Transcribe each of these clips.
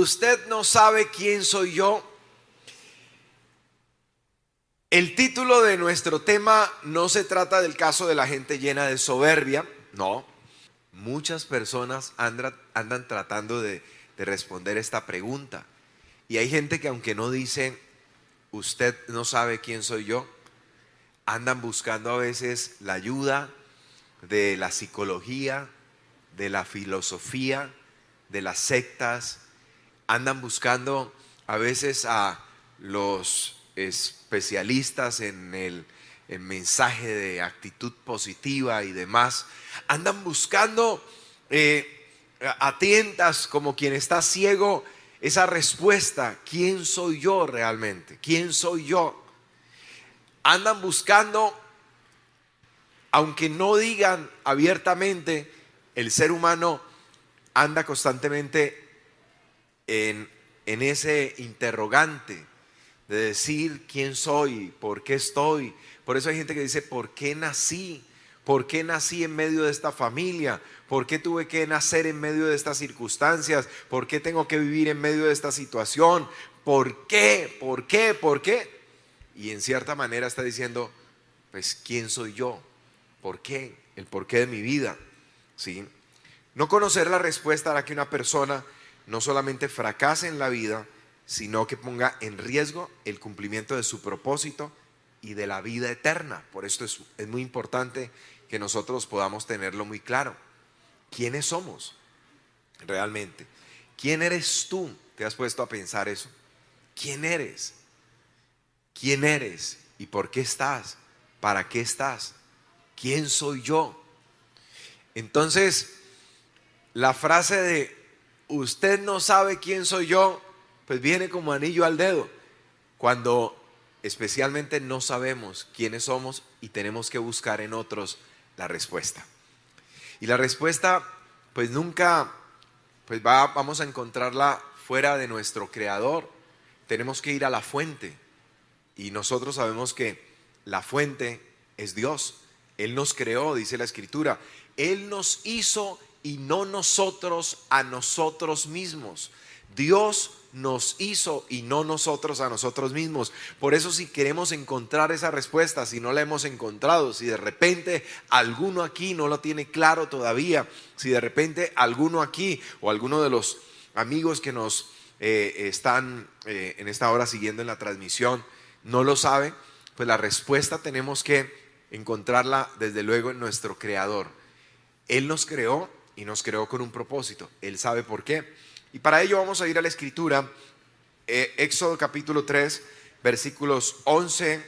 Usted no sabe quién soy yo. El título de nuestro tema no se trata del caso de la gente llena de soberbia, no. Muchas personas andan tratando de responder esta pregunta. Y hay gente que aunque no dice, usted no sabe quién soy yo, andan buscando a veces la ayuda de la psicología, de la filosofía, de las sectas, andan buscando a veces a los especialistas en el mensaje de actitud positiva y demás, andan buscando a tientas, como quien está ciego, esa respuesta, ¿quién soy yo realmente? ¿Quién soy yo? Andan buscando, aunque no digan abiertamente, el ser humano anda constantemente en ese interrogante de decir quién soy, por qué estoy. Por eso hay gente que dice, ¿por qué nací? ¿Por qué nací en medio de esta familia? ¿Por qué tuve que nacer en medio de estas circunstancias? ¿Por qué tengo que vivir en medio de esta situación? ¿Por qué? ¿Por qué? ¿Por qué? Y en cierta manera está diciendo, pues, ¿quién soy yo? ¿Por qué? El porqué de mi vida. ¿Sí? No conocer la respuesta hará que una persona no solamente fracase en la vida, sino que ponga en riesgo el cumplimiento de su propósito y de la vida eterna. Por esto es muy importante que nosotros podamos tenerlo muy claro. ¿Quiénes somos realmente? ¿Quién eres tú? ¿Te has puesto a pensar eso? ¿Quién eres? ¿Quién eres? ¿Y por qué estás? ¿Para qué estás? ¿Quién soy yo? Entonces, la frase de usted no sabe quién soy yo, pues viene como anillo al dedo, cuando especialmente no sabemos quiénes somos y tenemos que buscar en otros la respuesta. Y la respuesta pues nunca vamos a encontrarla fuera de nuestro creador. Tenemos que ir a la fuente, y nosotros sabemos que la fuente es Dios. Él nos creó, dice la Escritura. Él nos hizo y no nosotros a nosotros mismos. Dios nos hizo y no nosotros a nosotros mismos. Por eso, si queremos encontrar esa respuesta, si no la hemos encontrado, si de repente alguno aquí no lo tiene claro todavía, si de repente alguno aquí o alguno de los amigos que nos están en esta hora siguiendo en la transmisión no lo sabe, pues la respuesta tenemos que encontrarla desde luego en nuestro Creador. Él nos creó y nos creó con un propósito. Él sabe por qué. Y para ello vamos a ir a la Escritura, Éxodo capítulo 3, versículos 11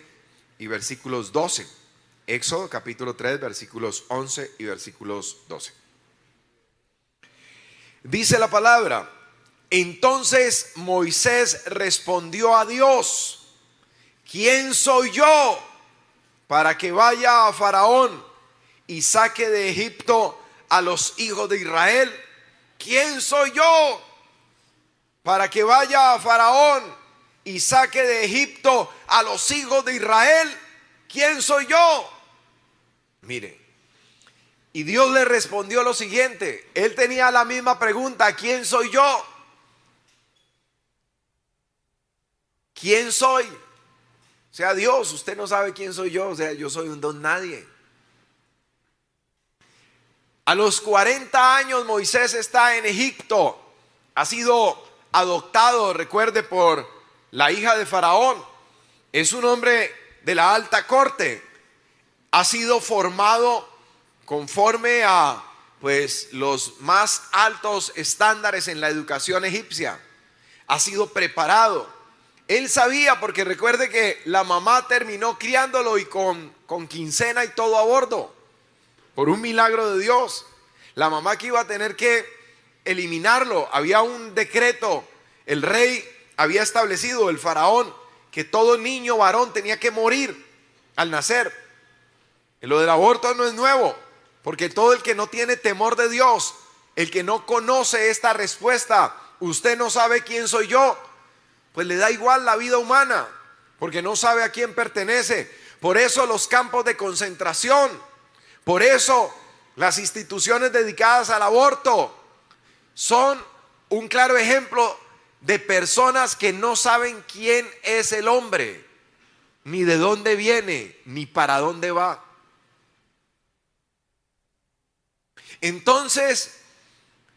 y versículos 12. Éxodo capítulo 3, versículos 11 y versículos 12. Dice la palabra: entonces Moisés respondió a Dios: ¿quién soy yo para que vaya a Faraón y saque de Egipto a los hijos de Israel? ¿Quién soy yo para que vaya a Faraón y saque de Egipto a los hijos de Israel? ¿Quién soy yo? Mire, y Dios le respondió lo siguiente. Él tenía la misma pregunta: ¿quién soy yo? ¿Quién soy? O sea, Dios, usted no sabe quién soy yo. O sea, yo soy un don nadie. A los 40 años Moisés está en Egipto. Ha sido adoptado, recuerde, por la hija de Faraón. Es un hombre de la alta corte. Ha sido formado conforme a los más altos estándares en la educación egipcia. Ha sido preparado. Él sabía, porque recuerde que la mamá terminó criándolo y con quincena y todo a bordo. Por un milagro de Dios, la mamá que iba a tener que eliminarlo, había un decreto, el rey había establecido, el faraón, que todo niño varón tenía que morir al nacer. Lo del aborto no es nuevo, porque todo el que no tiene temor de Dios, el que no conoce esta respuesta, usted no sabe quién soy yo, pues le da igual la vida humana, porque no sabe a quién pertenece. Por eso los campos de concentración, por eso las instituciones dedicadas al aborto son un claro ejemplo de personas que no saben quién es el hombre, ni de dónde viene, ni para dónde va. Entonces,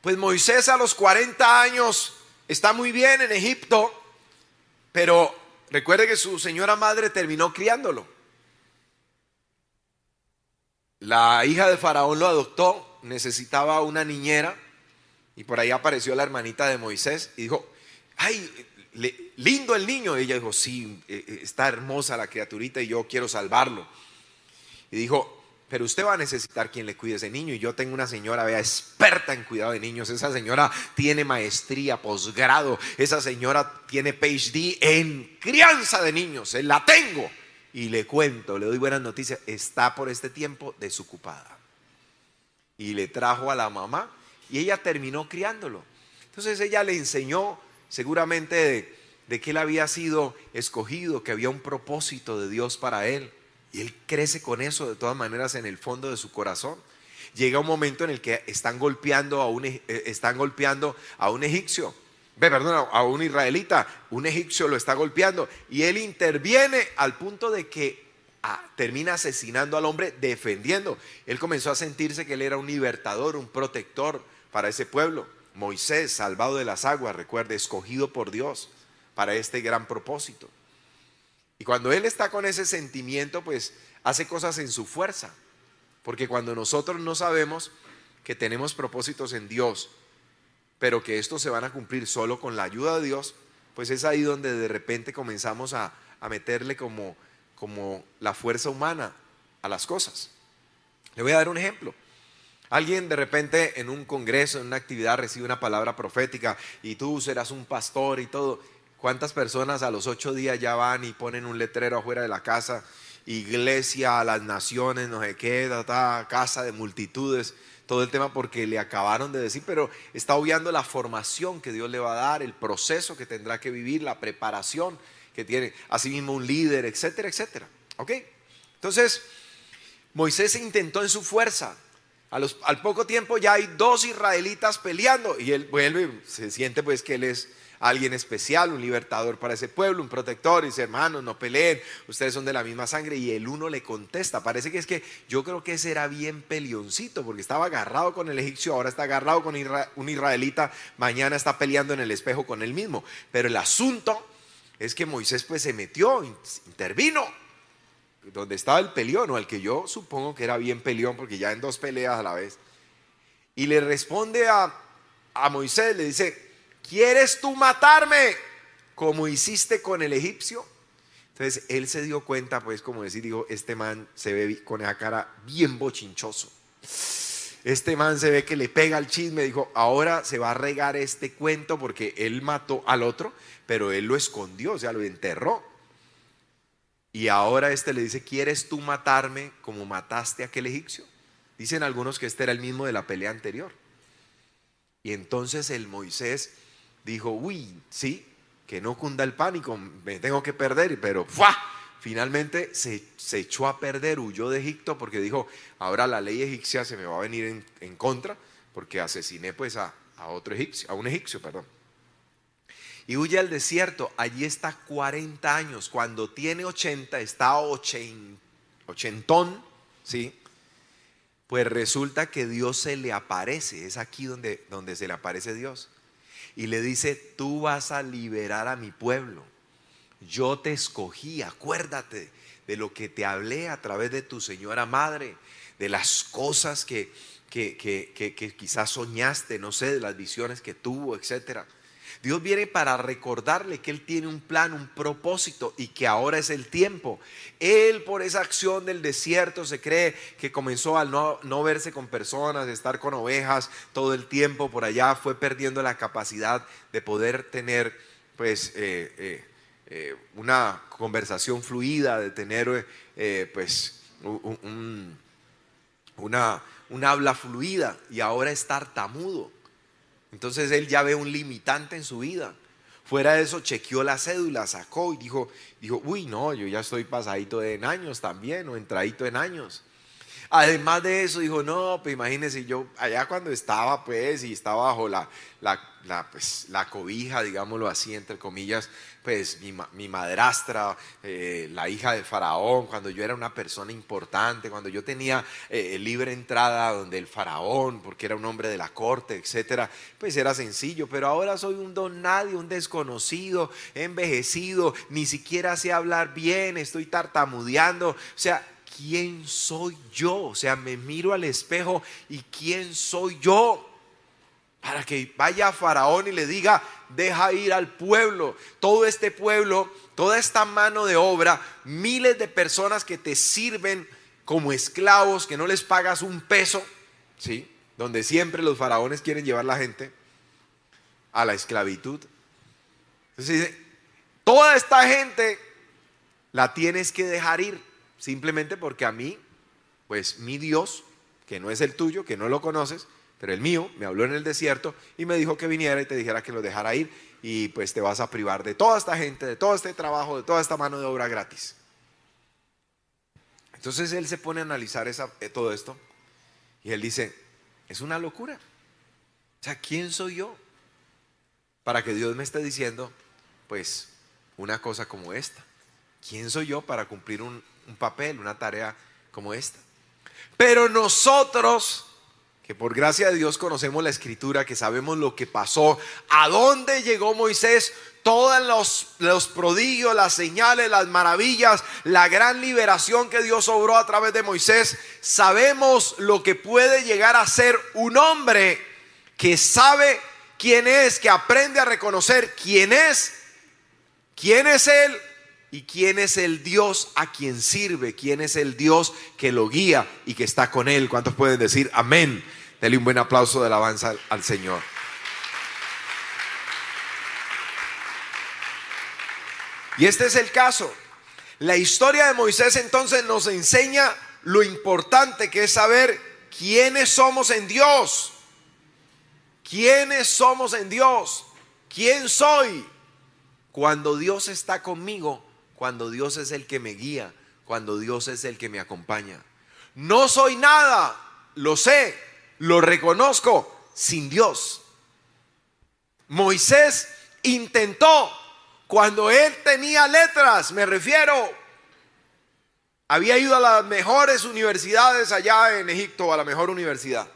pues Moisés a los 40 años está muy bien en Egipto, pero recuerde que su señora madre terminó criándolo. La hija de Faraón lo adoptó, necesitaba una niñera y por ahí apareció la hermanita de Moisés y dijo: ay, lindo el niño. Y ella dijo: sí, está hermosa la criaturita y yo quiero salvarlo. Y dijo: pero usted va a necesitar quien le cuide a ese niño, y yo tengo una señora, vea, experta en cuidado de niños. Esa señora tiene maestría, posgrado, esa señora tiene PhD en crianza de niños, la tengo. Y le cuento, le doy buenas noticias, está por este tiempo desocupada. Y le trajo a la mamá y ella terminó criándolo. Entonces ella le enseñó seguramente de que él había sido escogido, que había un propósito de Dios para él. Y él crece con eso de todas maneras en el fondo de su corazón. Llega un momento en el que están golpeando a un israelita, un egipcio lo está golpeando y él interviene al punto de que termina asesinando al hombre defendiendo. Él comenzó a sentirse que él era un libertador, un protector para ese pueblo. Moisés, salvado de las aguas, recuerde, escogido por Dios para este gran propósito. Y cuando él está con ese sentimiento, pues hace cosas en su fuerza, porque cuando nosotros no sabemos que tenemos propósitos en Dios, pero que estos se van a cumplir solo con la ayuda de Dios, pues es ahí donde de repente comenzamos a meterle como la fuerza humana a las cosas. Le voy a dar un ejemplo. Alguien de repente en un congreso, en una actividad, recibe una palabra profética y tú serás un pastor y todo. ¿Cuántas personas a los 8 días ya van y ponen un letrero afuera de la casa? Iglesia a las naciones, no sé qué, casa de multitudes. Todo el tema porque le acabaron de decir, pero está obviando la formación que Dios le va a dar, el proceso que tendrá que vivir, la preparación que tiene, asimismo un líder, etcétera, etcétera. ¿Ok? Entonces, Moisés intentó en su fuerza. Al poco tiempo ya hay 2 israelitas peleando y él vuelve, se siente pues que él es alguien especial, un libertador para ese pueblo, un protector, y dice: hermanos, no peleen, ustedes son de la misma sangre. Y el uno le contesta, parece que es que yo creo que ese era bien peleoncito, porque estaba agarrado con el egipcio, ahora está agarrado con un israelita, mañana está peleando en el espejo con él mismo. Pero el asunto es que Moisés pues se metió, intervino donde estaba el peleón, o el que yo supongo que era bien peleón, porque ya en 2 peleas a la vez. Y le responde a Moisés, le dice: ¿quieres tú matarme como hiciste con el egipcio? Entonces él se dio cuenta, pues, como decir, digo: este man se ve con esa cara bien bochinchoso, este man se ve que le pega el chisme. Dijo: ahora se va a regar este cuento, porque él mató al otro, pero él lo escondió, o sea, lo enterró. Y ahora le dice: ¿quieres tú matarme como mataste a aquel egipcio? Dicen algunos que este era el mismo de la pelea anterior. Y entonces el Moisés dijo: uy, sí, que no cunda el pánico, me tengo que perder. Pero ¡fua! Finalmente se echó a perder, huyó de Egipto, porque dijo: ahora la ley egipcia se me va a venir en contra, porque asesiné pues a un egipcio. Y huye al desierto, allí está 40 años, cuando tiene 80, está ochentón, ¿sí? Pues resulta que Dios se le aparece, es aquí donde se le aparece Dios. Y le dice: tú vas a liberar a mi pueblo, yo te escogí, acuérdate de lo que te hablé a través de tu señora madre, de las cosas que quizás soñaste, no sé, de las visiones que tuvo, etcétera. Dios viene para recordarle que él tiene un plan, un propósito, y que ahora es el tiempo. Él, por esa acción del desierto, se cree que comenzó al no verse con personas, estar con ovejas todo el tiempo por allá, fue perdiendo la capacidad de poder tener pues una conversación fluida, de tener pues una habla fluida, y ahora es tartamudo. Entonces él ya ve un limitante en su vida. Fuera de eso, chequeó la cédula, sacó y dijo: uy, no, yo ya estoy pasadito en años también, o entradito en años. Además de eso dijo, no, pues imagínense, yo allá cuando estaba pues y estaba bajo la cobija, digámoslo así, entre comillas, pues mi madrastra, la hija de Faraón, cuando yo era una persona importante, cuando yo tenía libre entrada donde el Faraón, porque era un hombre de la corte, etcétera, pues era sencillo, pero ahora soy un don nadie, un desconocido, envejecido, ni siquiera sé hablar bien, estoy tartamudeando, o sea, ¿quién soy yo? O sea, me miro al espejo y ¿quién soy yo? Para que vaya Faraón y le diga, deja ir al pueblo, todo este pueblo, toda esta mano de obra, miles de personas que te sirven como esclavos, que no les pagas un peso, ¿sí? Donde siempre los faraones quieren llevar la gente a la esclavitud. Entonces dice, toda esta gente la tienes que dejar ir, simplemente porque a mí, pues mi Dios, que no es el tuyo, que no lo conoces, pero el mío me habló en el desierto y me dijo que viniera y te dijera que lo dejara ir, y pues te vas a privar de toda esta gente, de todo este trabajo, de toda esta mano de obra gratis. Entonces él se pone a analizar todo esto y él dice, es una locura. O sea, ¿quién soy yo para que Dios me esté diciendo pues una cosa como esta? ¿Quién soy yo para cumplir un papel, una tarea como esta? Pero nosotros, que por gracia de Dios conocemos la escritura, que sabemos lo que pasó, a dónde llegó Moisés, todos los prodigios, las señales, las maravillas, la gran liberación que Dios obró a través de Moisés, sabemos lo que puede llegar a ser un hombre que sabe quién es, que aprende a reconocer quién es él y quién es el Dios a quien sirve, quién es el Dios que lo guía y que está con él. ¿Cuántos pueden decir amén? Dele un buen aplauso de alabanza al Señor. Y este es el caso. La historia de Moisés entonces nos enseña lo importante que es saber quiénes somos en Dios. ¿Quiénes somos en Dios? ¿Quién soy? Cuando Dios está conmigo, cuando Dios es el que me guía, cuando Dios es el que me acompaña. No soy nada, lo sé, lo reconozco, sin Dios. Moisés intentó, cuando él tenía letras, me refiero, había ido a las mejores universidades allá en Egipto, a la mejor universidad,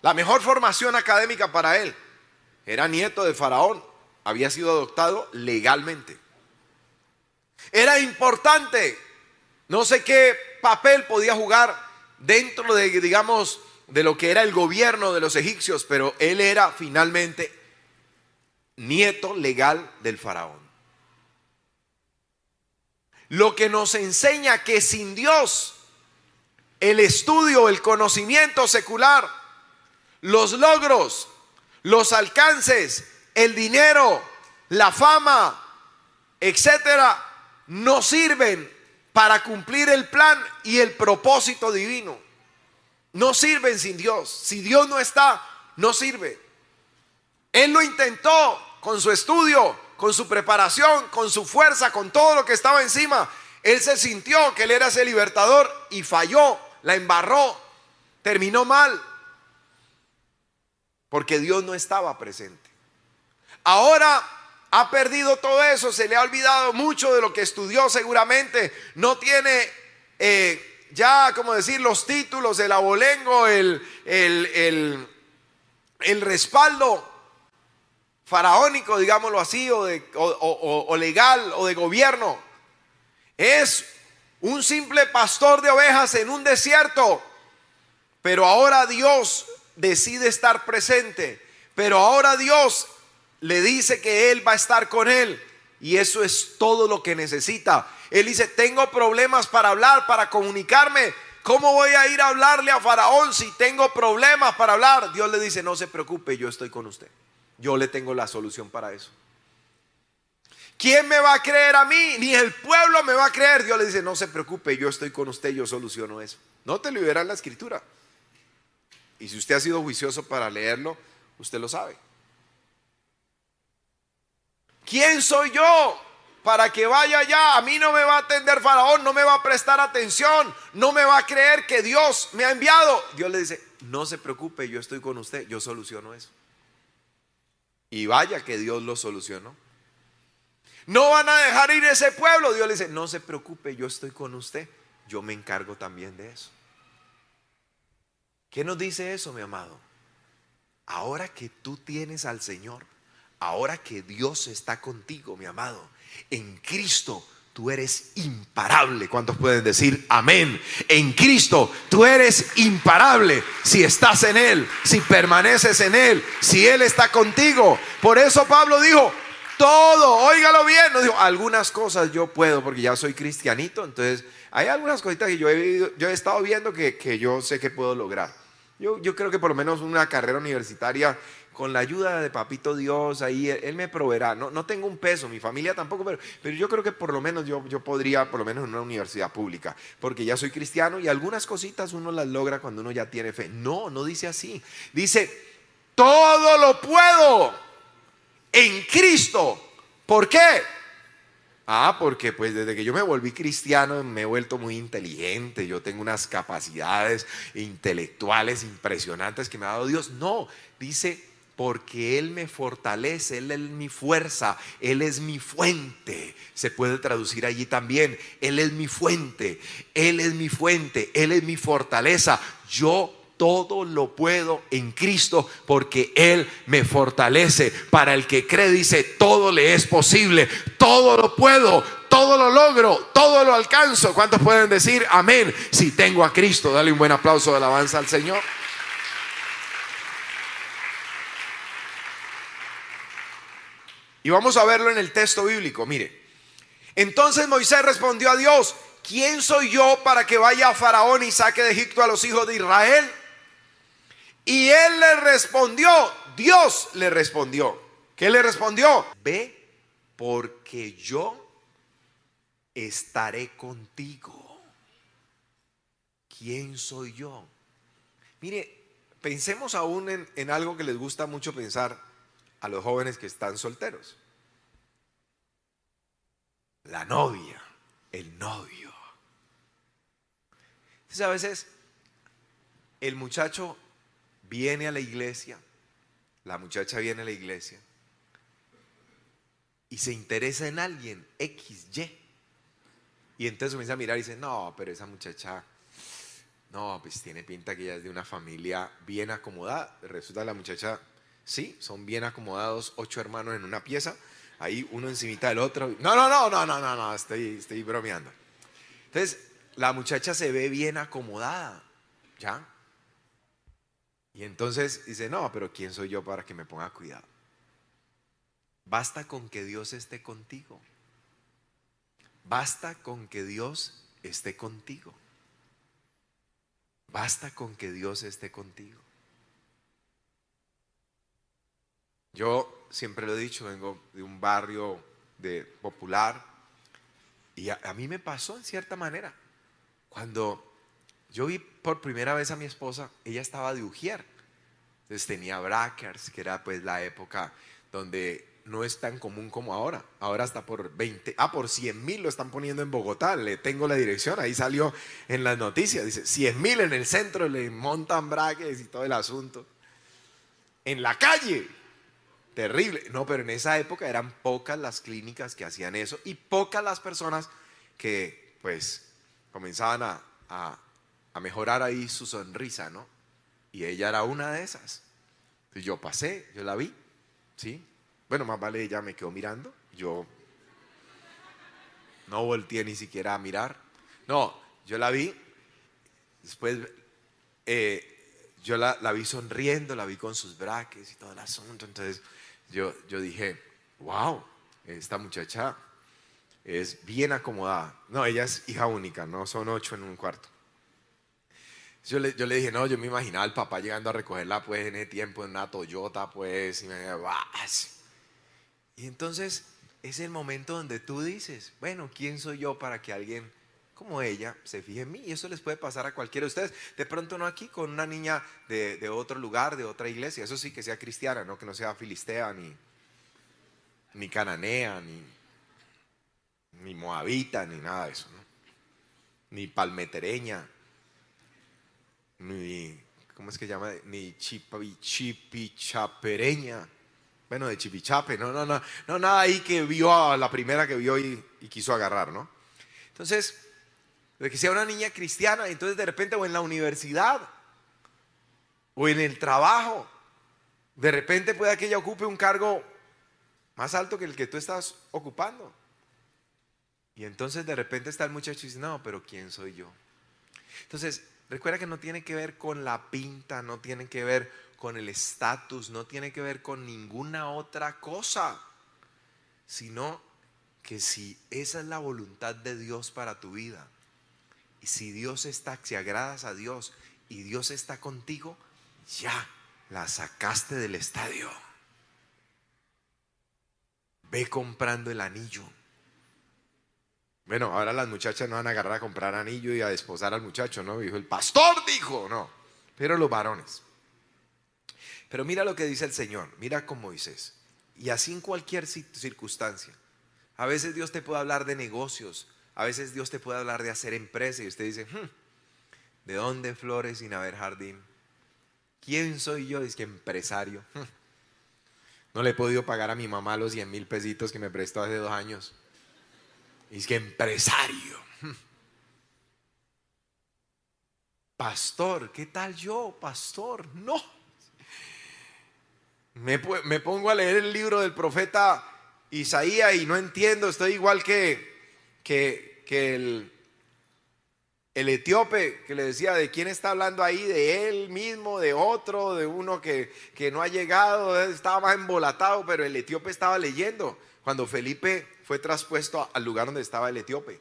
la mejor formación académica para él. Era nieto de Faraón, había sido adoptado legalmente. Era importante, no sé qué papel podía jugar dentro de, digamos, de lo que era el gobierno de los egipcios, pero él era finalmente nieto legal del faraón. Lo que nos enseña que sin Dios, el estudio, el conocimiento secular, los logros, los alcances, el dinero, la fama, etcétera, no sirven para cumplir el plan y el propósito divino. No sirven sin Dios. Si Dios no está, no sirve. Él lo intentó con su estudio, con su preparación, con su fuerza, con todo lo que estaba encima. Él se sintió que él era ese libertador y falló, la embarró, terminó mal, porque Dios no estaba presente. Ahora ha perdido todo eso, se le ha olvidado mucho de lo que estudió seguramente, no tiene ya, como decir, los títulos, el abolengo, el respaldo faraónico, digámoslo así, o legal o de gobierno. Es un simple pastor de ovejas en un desierto, pero ahora Dios decide estar presente, pero ahora Dios le dice que él va a estar con él, y eso es todo lo que necesita. Él dice, tengo problemas para hablar, para comunicarme. ¿Cómo voy a ir a hablarle a Faraón si tengo problemas para hablar? Dios le dice, no se preocupe, yo estoy con usted. Yo le tengo la solución para eso. ¿Quién me va a creer a mí? Ni el pueblo me va a creer. Dios le dice, no se preocupe, yo estoy con usted, yo soluciono eso. No te liberan la escritura. Y si usted ha sido juicioso para leerlo, usted lo sabe. ¿Quién soy yo para que vaya allá. A mí no me va a atender Faraón, no me va a prestar atención, no me va a creer que Dios me ha enviado. Dios le dice: no se preocupe, yo estoy con usted, yo soluciono eso. Y vaya que Dios lo solucionó. No van a dejar ir ese pueblo. Dios le dice: no se preocupe, yo estoy con usted, yo me encargo también de eso. ¿Qué nos dice eso, mi amado? Ahora que tú tienes al Señor, ahora que Dios está contigo, mi amado, en Cristo tú eres imparable. ¿Cuántos pueden decir amén? En Cristo tú eres imparable si estás en Él, si permaneces en Él, si Él está contigo. Por eso Pablo dijo todo, óigalo bien, no dijo algunas cosas yo puedo porque ya soy cristianito, entonces hay algunas cositas que yo he estado viendo que yo sé que puedo lograr. Yo creo que por lo menos una carrera universitaria con la ayuda de papito Dios ahí él me proveerá. No tengo un peso, mi familia tampoco, pero yo creo que por lo menos yo podría, por lo menos en una universidad pública, porque ya soy cristiano y algunas cositas uno las logra cuando uno ya tiene fe. No dice así, dice todo lo puedo en Cristo. ¿Por qué? Porque pues desde que yo me volví cristiano me he vuelto muy inteligente, yo tengo unas capacidades intelectuales impresionantes que me ha dado Dios. No, dice porque Él me fortalece, Él es mi fuerza, Él es mi fuente. Se puede traducir allí también, Él es mi fuente, Él es mi fuente, Él es mi fortaleza. Yo todo lo puedo en Cristo porque Él me fortalece. Para el que cree, dice, todo le es posible, todo lo puedo, todo lo logro, todo lo alcanzo. ¿Cuántos pueden decir amén? Si tengo a Cristo, dale un buen aplauso de alabanza al Señor. Y vamos a verlo en el texto bíblico. Mire, entonces Moisés respondió a Dios: ¿quién soy yo para que vaya a Faraón y saque de Egipto a los hijos de Israel? Y él le respondió, Dios le respondió. ¿Qué le respondió? Ve, porque yo estaré contigo. ¿Quién soy yo? Mire, pensemos aún en algo que les gusta mucho pensar a los jóvenes que están solteros: la novia, el novio. Entonces a veces el muchacho viene a la iglesia, la muchacha viene a la iglesia y se interesa en alguien XY, y entonces comienza a mirar y dice: no, pero esa muchacha, no, pues tiene pinta que ella es de una familia bien acomodada. Resulta la muchacha, sí, son bien acomodados, 8 hermanos en una pieza, ahí uno encimita del otro. No, estoy bromeando. Entonces la muchacha se ve bien acomodada, ¿ya? Y entonces dice: no, pero ¿quién soy yo para que me ponga cuidado? Basta con que Dios esté contigo. Basta con que Dios esté contigo. Basta con que Dios esté contigo. Yo siempre lo he dicho, vengo de un barrio popular y a mí me pasó en cierta manera. Cuando yo vi por primera vez a mi esposa, ella estaba de ujier. Entonces tenía brackers, que era pues la época donde no es tan común como ahora. Ahora hasta por 100,000 lo están poniendo en Bogotá. Le tengo la dirección, ahí salió en las noticias. Dice 100,000 en el centro, le montan brackers y todo el asunto. En la calle, terrible. No, pero en esa época eran pocas las clínicas que hacían eso y pocas las personas que pues comenzaban a mejorar ahí su sonrisa, ¿no? Y ella era una de esas. Entonces yo pasé, yo la vi, ¿sí? Bueno, más vale, ella me quedó mirando, yo no volteé ni siquiera a mirar. No, yo la vi, después yo la vi sonriendo, la vi con sus braques y todo el asunto. Entonces yo dije: wow, esta muchacha es bien acomodada. No, ella es hija única, no son 8 en un cuarto. Yo le dije: no, yo me imaginaba al papá llegando a recogerla pues en ese tiempo en una Toyota pues, y me dije: ¡bah! Y entonces es el momento donde tú dices: bueno, ¿quién soy yo para que alguien como ella se fije en mí? Y eso les puede pasar a cualquiera de ustedes. De pronto no aquí, con una niña de otro lugar, de otra iglesia. Eso sí, que sea cristiana, no que no sea filistea ni cananea, ni ni moabita, ni nada de eso, ¿no? Ni palmetereña, ni, ¿cómo es que llama? Ni chipichapereña, bueno, de chipichape, no, nada ahí que vio a la primera que vio y quiso agarrar, ¿no? Entonces, de que sea una niña cristiana, entonces de repente o en la universidad o en el trabajo, de repente puede que ella ocupe un cargo más alto que el que tú estás ocupando. Y entonces de repente está el muchacho y dice, no, pero ¿quién soy yo? Entonces, recuerda que no tiene que ver con la pinta, no tiene que ver con el estatus, no tiene que ver con ninguna otra cosa, sino que si esa es la voluntad de Dios para tu vida, y si Dios está, si agradas a Dios y Dios está contigo, ya la sacaste del estadio. Ve comprando el anillo. Bueno, ahora las muchachas no van a agarrar a comprar anillo y a desposar al muchacho, ¿no? Dijo, el pastor dijo, no, pero los varones. Pero mira lo que dice el Señor, mira como Moisés. Y así en cualquier circunstancia. A veces Dios te puede hablar de negocios, a veces Dios te puede hablar de hacer empresa y usted dice, ¿de dónde flores sin haber jardín? ¿Quién soy yo? Es que empresario. No le he podido pagar a mi mamá los 100.000 pesitos que me prestó hace 2 años. Es que empresario. Pastor, ¿qué tal yo, pastor? No. Me pongo a leer el libro del profeta Isaías y no entiendo, estoy igual que el etíope que le decía, ¿de quién está hablando ahí? ¿De él mismo, de otro, de uno que no ha llegado? Estaba más embolatado, pero el etíope estaba leyendo cuando Felipe fue traspuesto al lugar donde estaba el etíope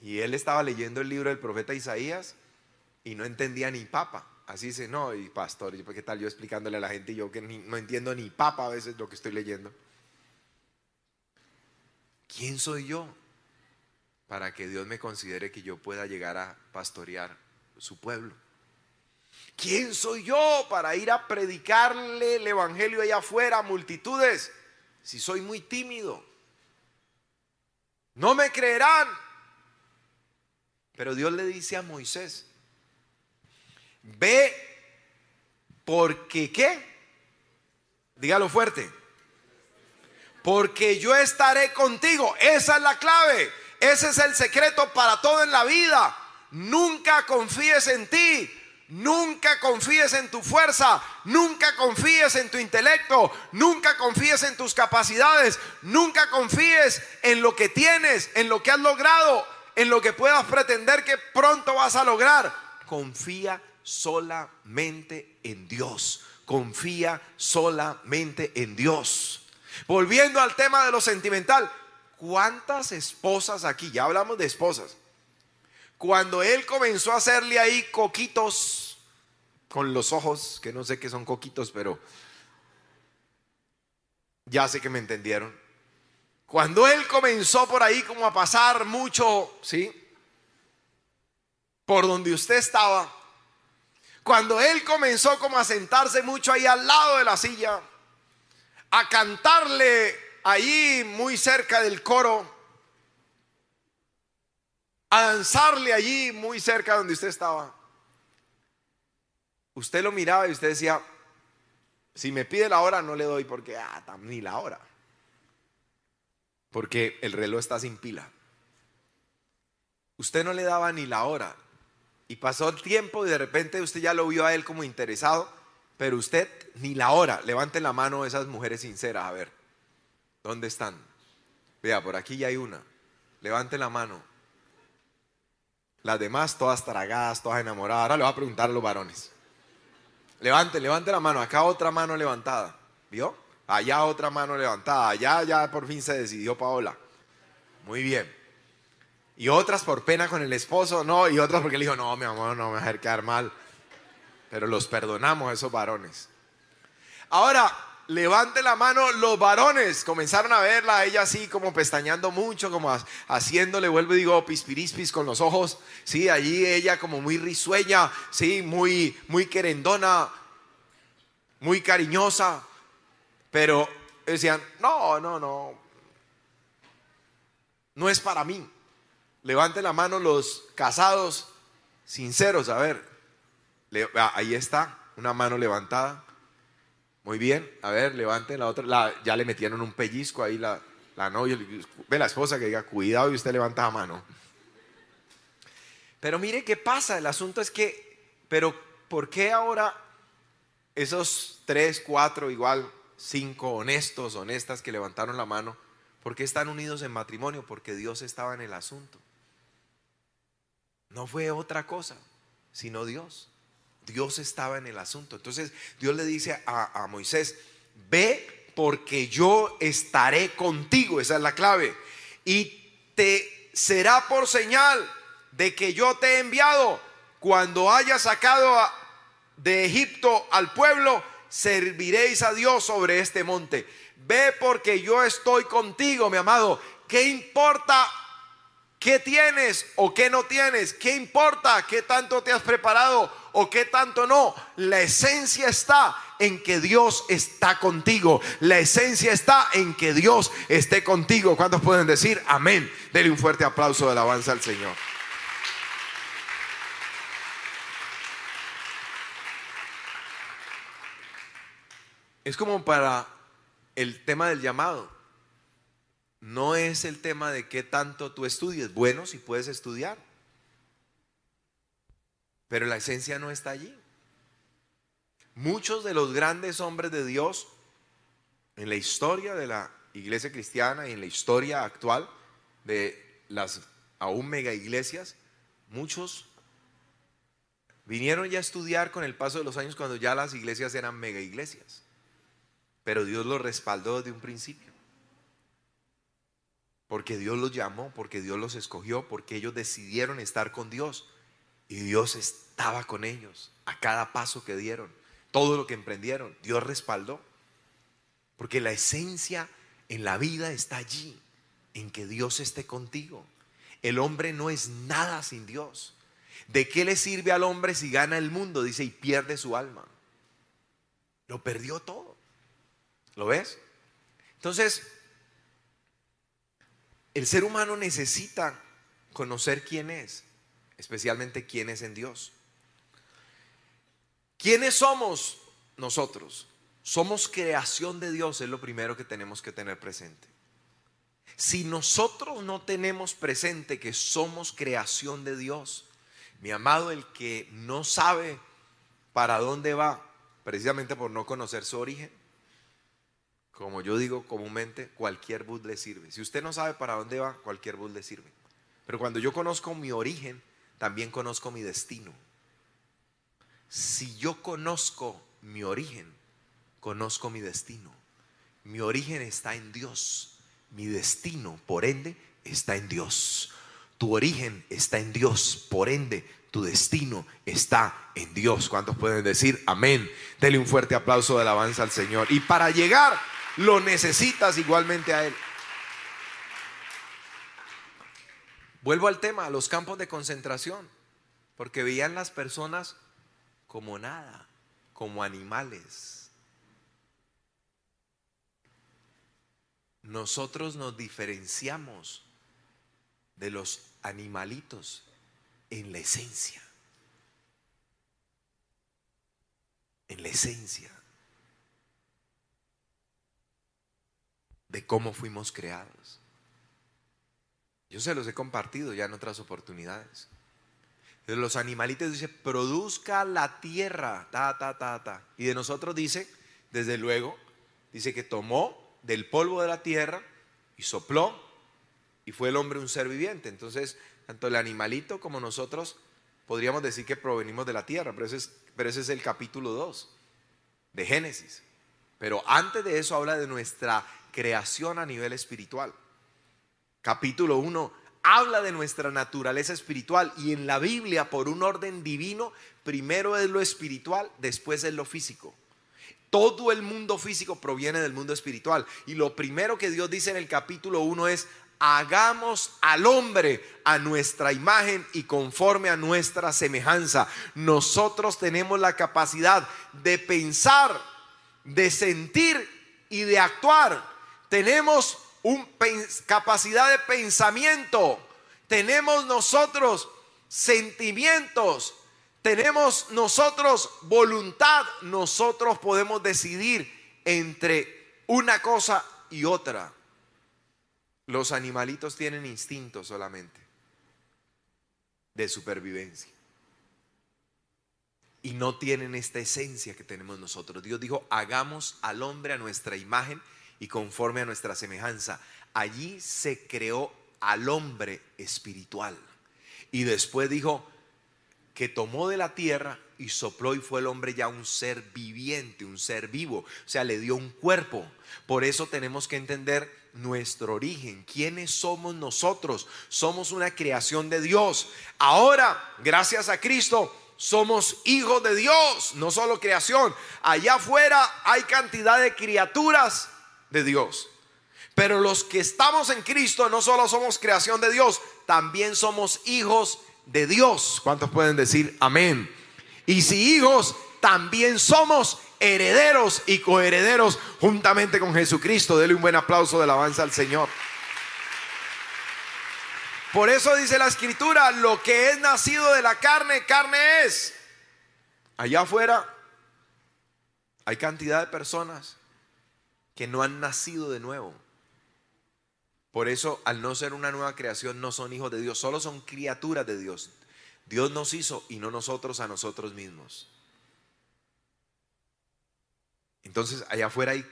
y él estaba leyendo el libro del profeta Isaías y no entendía ni papa. Así dice, no, y pastor, ¿qué tal yo explicándole a la gente? Yo que no entiendo ni papa a veces lo que estoy leyendo. ¿Quién soy yo para que Dios me considere que yo pueda llegar a pastorear su pueblo? ¿Quién soy yo para ir a predicarle el evangelio allá afuera a multitudes si soy muy tímido? No me creerán. Pero Dios le dice a Moisés, ve porque ¿qué? Dígalo fuerte. Porque yo estaré contigo. Esa es la clave. Ese es el secreto para todo en la vida. Nunca confíes en ti, nunca confíes en tu fuerza, nunca confíes en tu intelecto, nunca confíes en tus capacidades, nunca confíes en lo que tienes, en lo que has logrado, en lo que puedas pretender que pronto vas a lograr. Confía solamente en Dios. Confía solamente en Dios. Volviendo al tema de lo sentimental, ¿cuántas esposas aquí? Ya hablamos de esposas. Cuando él comenzó a hacerle ahí coquitos con los ojos, que no sé qué son coquitos, pero ya sé que me entendieron. Cuando él comenzó por ahí como a pasar mucho, ¿sí? Por donde usted estaba. Cuando él comenzó como a sentarse mucho ahí al lado de la silla, a cantarle allí muy cerca del coro, a danzarle allí muy cerca donde usted estaba, usted lo miraba y usted decía, si me pide la hora no le doy porque ni la hora, porque el reloj está sin pila. Usted no le daba ni la hora y pasó el tiempo y de repente usted ya lo vio a él como interesado, pero usted ni la hora. Levanten la mano esas mujeres sinceras, a ver, ¿dónde están? Vea, por aquí ya hay una. Levante la mano. Las demás todas tragadas, todas enamoradas. Ahora le voy a preguntar a los varones. Levante la mano. Acá otra mano levantada. ¿Vio? Allá otra mano levantada. Allá ya por fin se decidió Paola. Muy bien. Y otras por pena con el esposo, no. Y otras porque le dijo, no, mi amor, no me va a hacer quedar mal. Pero los perdonamos a esos varones. Ahora, levante la mano los varones. Comenzaron a verla, ella así como pestañando mucho, como haciéndole, vuelvo y digo, pispirispis con los ojos. Sí, allí ella como muy risueña, sí, muy querendona, muy cariñosa. Pero decían, no. no es para mí. Levanten la mano los casados sinceros, a ver. Ahí está, una mano levantada. Muy bien, a ver, levanten la otra. Ya le metieron un pellizco ahí la novia, ve la esposa que diga, cuidado, y usted levanta la mano. Pero mire qué pasa, el asunto es que, pero ¿por qué ahora esos 3, 4, igual 5 honestos, honestas que levantaron la mano, por qué están unidos en matrimonio? Porque Dios estaba en el asunto. No fue otra cosa, sino Dios. Dios estaba en el asunto. Entonces Dios le dice a Moisés, ve porque yo estaré contigo, esa es la clave, y te será por señal de que yo te he enviado. Cuando hayas sacado de Egipto al pueblo, serviréis a Dios sobre este monte. Ve porque yo estoy contigo, mi amado. ¿Qué importa qué tienes o qué no tienes? ¿Qué importa qué tanto te has preparado o qué tanto no? La esencia está en que Dios está contigo. La esencia está en que Dios esté contigo. ¿Cuántos pueden decir amén? Denle un fuerte aplauso de alabanza al Señor. Es como para el tema del llamado. No es el tema de qué tanto tú estudies. Bueno, si puedes estudiar, pero la esencia no está allí. Muchos de los grandes hombres de Dios en la historia de la iglesia cristiana y en la historia actual de las aún mega iglesias, muchos vinieron ya a estudiar con el paso de los años, cuando ya las iglesias eran mega iglesias. Pero Dios los respaldó desde un principio, porque Dios los llamó, porque Dios los escogió, porque ellos decidieron estar con Dios, y Dios estaba con ellos a cada paso que dieron. Todo lo que emprendieron, Dios respaldó, porque la esencia en la vida está allí, en que Dios esté contigo. El hombre no es nada sin Dios. ¿De qué le sirve al hombre si gana el mundo? Dice, y pierde su alma. Lo perdió todo. ¿Lo ves? Entonces, el ser humano necesita conocer quién es, especialmente quién es en Dios. ¿Quiénes somos nosotros? Somos creación de Dios, es lo primero que tenemos que tener presente. Si nosotros no tenemos presente que somos creación de Dios, mi amado, el que no sabe para dónde va, precisamente por no conocer su origen, como yo digo comúnmente, cualquier bus le sirve. Si usted no sabe para dónde va, cualquier bus le sirve. Pero cuando yo conozco mi origen, también conozco mi destino. Si yo conozco mi origen, conozco mi destino. Mi origen está en Dios. Mi destino, por ende, está en Dios. Tu origen está en Dios, por ende, tu destino está en Dios. ¿Cuántos pueden decir amén? Dele un fuerte aplauso de alabanza al Señor. Y para llegar, lo necesitas igualmente a Él. Vuelvo al tema, a los campos de concentración, porque veían las personas como nada, como animales. Nosotros nos diferenciamos de los animalitos en la esencia. En la esencia de cómo fuimos creados. Yo se los he compartido ya en otras oportunidades. De los animalitos dice, produzca la tierra, ta, ta, ta, ta. Y de nosotros dice, desde luego, dice que tomó del polvo de la tierra y sopló, y fue el hombre un ser viviente. Entonces, tanto el animalito como nosotros podríamos decir que provenimos de la tierra, pero ese es el capítulo 2 de Génesis. Pero antes de eso habla de nuestra creación a nivel espiritual. Capítulo 1 habla de nuestra naturaleza espiritual, y en la Biblia, por un orden divino, primero es lo espiritual, después es lo físico. Todo el mundo físico proviene del mundo espiritual, y lo primero que Dios dice en el capítulo 1 es: hagamos al hombre a nuestra imagen y conforme a nuestra semejanza. Nosotros tenemos la capacidad de pensar, de sentir y de actuar. Tenemos capacidad de pensamiento, tenemos nosotros sentimientos, tenemos nosotros voluntad, nosotros podemos decidir entre una cosa y otra. Los animalitos tienen instintos solamente de supervivencia y no tienen esta esencia que tenemos nosotros. Dios dijo: hagamos al hombre a nuestra imagen y conforme a nuestra semejanza. Allí se creó al hombre espiritual. Y después dijo que tomó de la tierra y sopló, y fue el hombre ya un ser viviente, un ser vivo. O sea, le dio un cuerpo. Por eso tenemos que entender nuestro origen. ¿Quiénes somos nosotros? Somos una creación de Dios. Ahora, gracias a Cristo, somos hijos de Dios, no solo creación. Allá afuera hay cantidad de criaturas de Dios, pero los que estamos en Cristo no solo somos creación de Dios, también somos hijos de Dios. ¿Cuántos pueden decir amén? Y si hijos, también somos herederos y coherederos juntamente con Jesucristo. Dele un buen aplauso de alabanza al Señor. Por eso dice la escritura: lo que es nacido de la carne, carne es. Allá afuera hay cantidad de personas que no han nacido de nuevo. Por eso, al no ser una nueva creación, no son hijos de Dios, solo son criaturas de Dios. Dios nos hizo y no nosotros a nosotros mismos. Entonces, allá afuera hay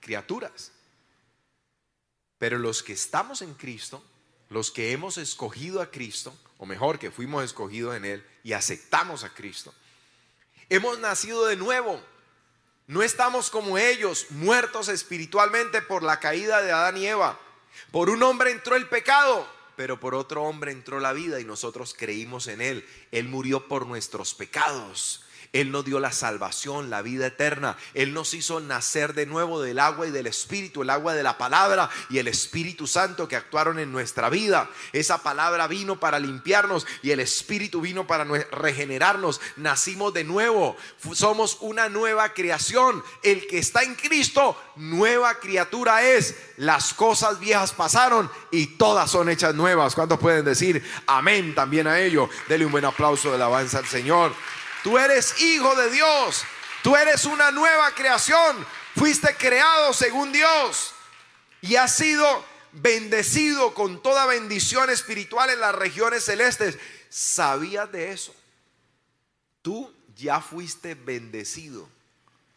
criaturas. Pero los que estamos en Cristo, los que hemos escogido a Cristo, o mejor, que fuimos escogidos en Él y aceptamos a Cristo, hemos nacido de nuevo. No estamos como ellos, muertos espiritualmente por la caída de Adán y Eva. Por un hombre entró el pecado, pero por otro hombre entró la vida, y nosotros creímos en Él. Él murió por nuestros pecados. Él nos dio la salvación, la vida eterna. Él nos hizo nacer de nuevo del agua y del espíritu, el agua de la palabra y el Espíritu Santo que actuaron en nuestra vida. Esa palabra vino para limpiarnos y el espíritu vino para regenerarnos. Nacimos de nuevo, somos una nueva creación. El que está en Cristo, nueva criatura es. Las cosas viejas pasaron y todas son hechas nuevas. ¿Cuántos pueden decir amén también a ello? Dele un buen aplauso de alabanza al Señor. Tú eres hijo de Dios, tú eres una nueva creación, fuiste creado según Dios y has sido bendecido con toda bendición espiritual en las regiones celestes. ¿Sabías de eso? Tú ya fuiste bendecido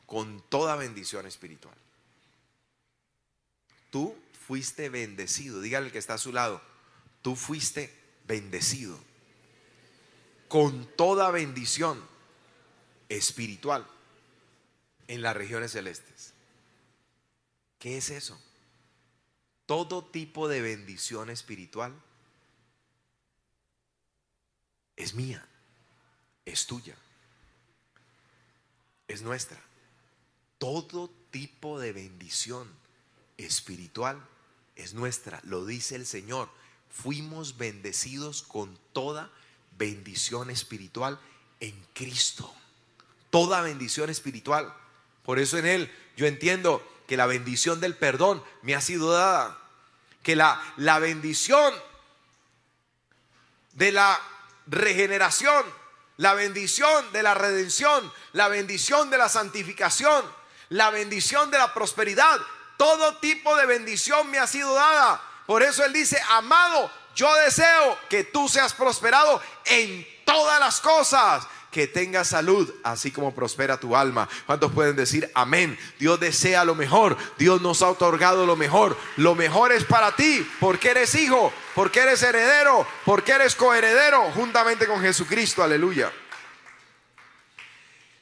con toda bendición espiritual. Tú fuiste bendecido. Dígale al que está a su lado: tú fuiste bendecido con toda bendición espiritual en las regiones celestes. ¿Qué es eso? Todo tipo de bendición espiritual es mía, es tuya, es nuestra. Todo tipo de bendición espiritual es nuestra. Lo dice el Señor. Fuimos bendecidos con toda bendición espiritual en Cristo. Toda bendición espiritual. Por eso en Él yo entiendo que la bendición del perdón me ha sido dada, que la bendición de la regeneración, la bendición de la redención, la bendición de la santificación, la bendición de la prosperidad, todo tipo de bendición me ha sido dada. Por eso Él dice: amado, yo deseo que tú seas prosperado en todas las cosas, que tengas salud así como prospera tu alma. ¿Cuántos pueden decir amén? Dios desea lo mejor, Dios nos ha otorgado lo mejor. Lo mejor es para ti, porque eres hijo, porque eres heredero, porque eres coheredero juntamente con Jesucristo. Aleluya.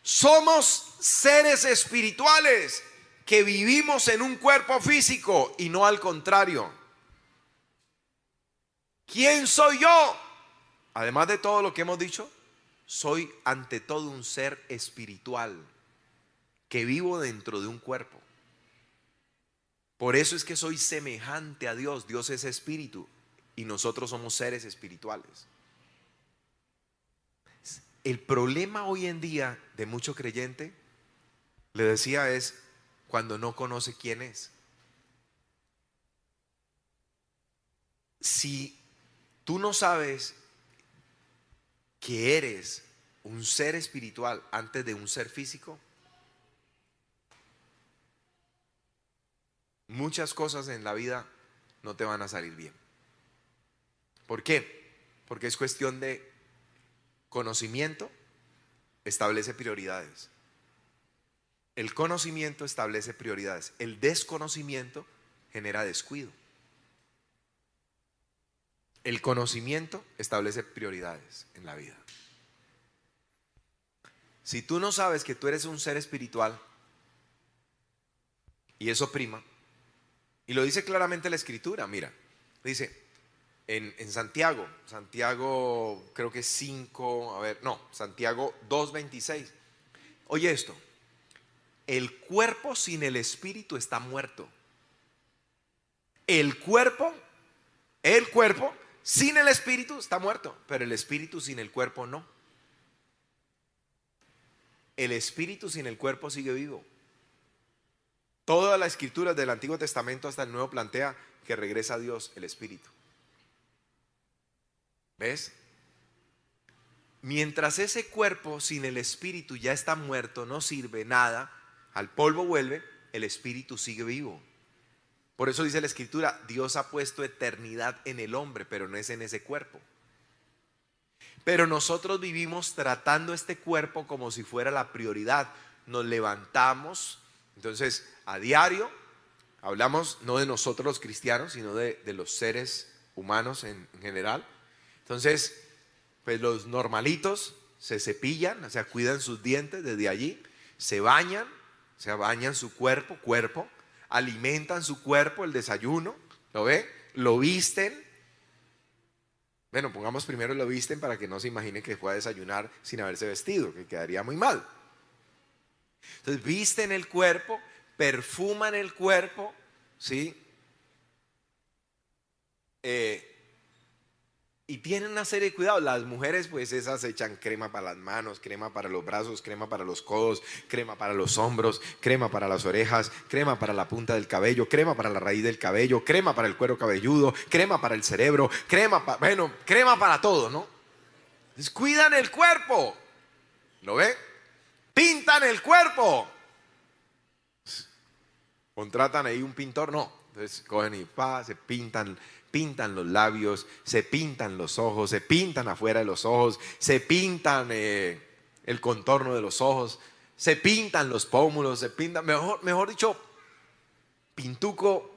Somos seres espirituales que vivimos en un cuerpo físico y no al contrario. ¿Quién soy yo? Además de todo lo que hemos dicho, soy ante todo un ser espiritual que vivo dentro de un cuerpo. Por eso es que soy semejante a Dios. Dios es espíritu y nosotros somos seres espirituales. El problema hoy en día de mucho creyente, le decía, es cuando no conoce quién es. Si tú no sabes que eres un ser espiritual antes de un ser físico, muchas cosas en la vida no te van a salir bien. ¿Por qué? Porque es cuestión de conocimiento, establece prioridades. El conocimiento establece prioridades. El desconocimiento genera descuido. El conocimiento establece prioridades en la vida. Si tú no sabes que tú eres un ser espiritual y eso prima, y lo dice claramente la Escritura, mira, dice en Santiago creo que 5, a ver, no, Santiago 2:26. Oye esto: el cuerpo sin el espíritu está muerto. El cuerpo sin el espíritu está muerto, pero el espíritu sin el cuerpo no. El espíritu sin el cuerpo sigue vivo. Toda la escritura del Antiguo Testamento hasta el Nuevo plantea que regresa a Dios el espíritu. ¿Ves? Mientras ese cuerpo sin el espíritu ya está muerto, no sirve nada, al polvo vuelve, el espíritu sigue vivo. Por eso dice la escritura: Dios ha puesto eternidad en el hombre, pero no es en ese cuerpo. Pero nosotros vivimos tratando este cuerpo como si fuera la prioridad. Nos levantamos, entonces a diario hablamos no de nosotros los cristianos, sino de los seres humanos en general. Entonces, pues los normalitos se cepillan, o sea, cuidan sus dientes desde allí, se bañan, o sea, bañan su cuerpo, alimentan su cuerpo, el desayuno, ¿lo ve? Lo visten. Bueno, pongamos primero lo visten para que no se imagine que fue a desayunar sin haberse vestido, que quedaría muy mal. Entonces visten el cuerpo, perfuman el cuerpo, ¿sí? Y tienen una serie de cuidados. Las mujeres, pues esas echan crema para las manos, crema para los brazos, crema para los codos, crema para los hombros, crema para las orejas, crema para la punta del cabello, crema para la raíz del cabello, crema para el cuero cabelludo, crema para el cerebro, crema para todo, ¿no? Cuidan el cuerpo, ¿lo ven? Pintan el cuerpo. Contratan ahí un pintor, no. Entonces cogen y se pintan. Pintan los labios, se pintan los ojos, se pintan afuera de los ojos, se pintan el contorno de los ojos, se pintan los pómulos, se pintan, mejor dicho, pintuco.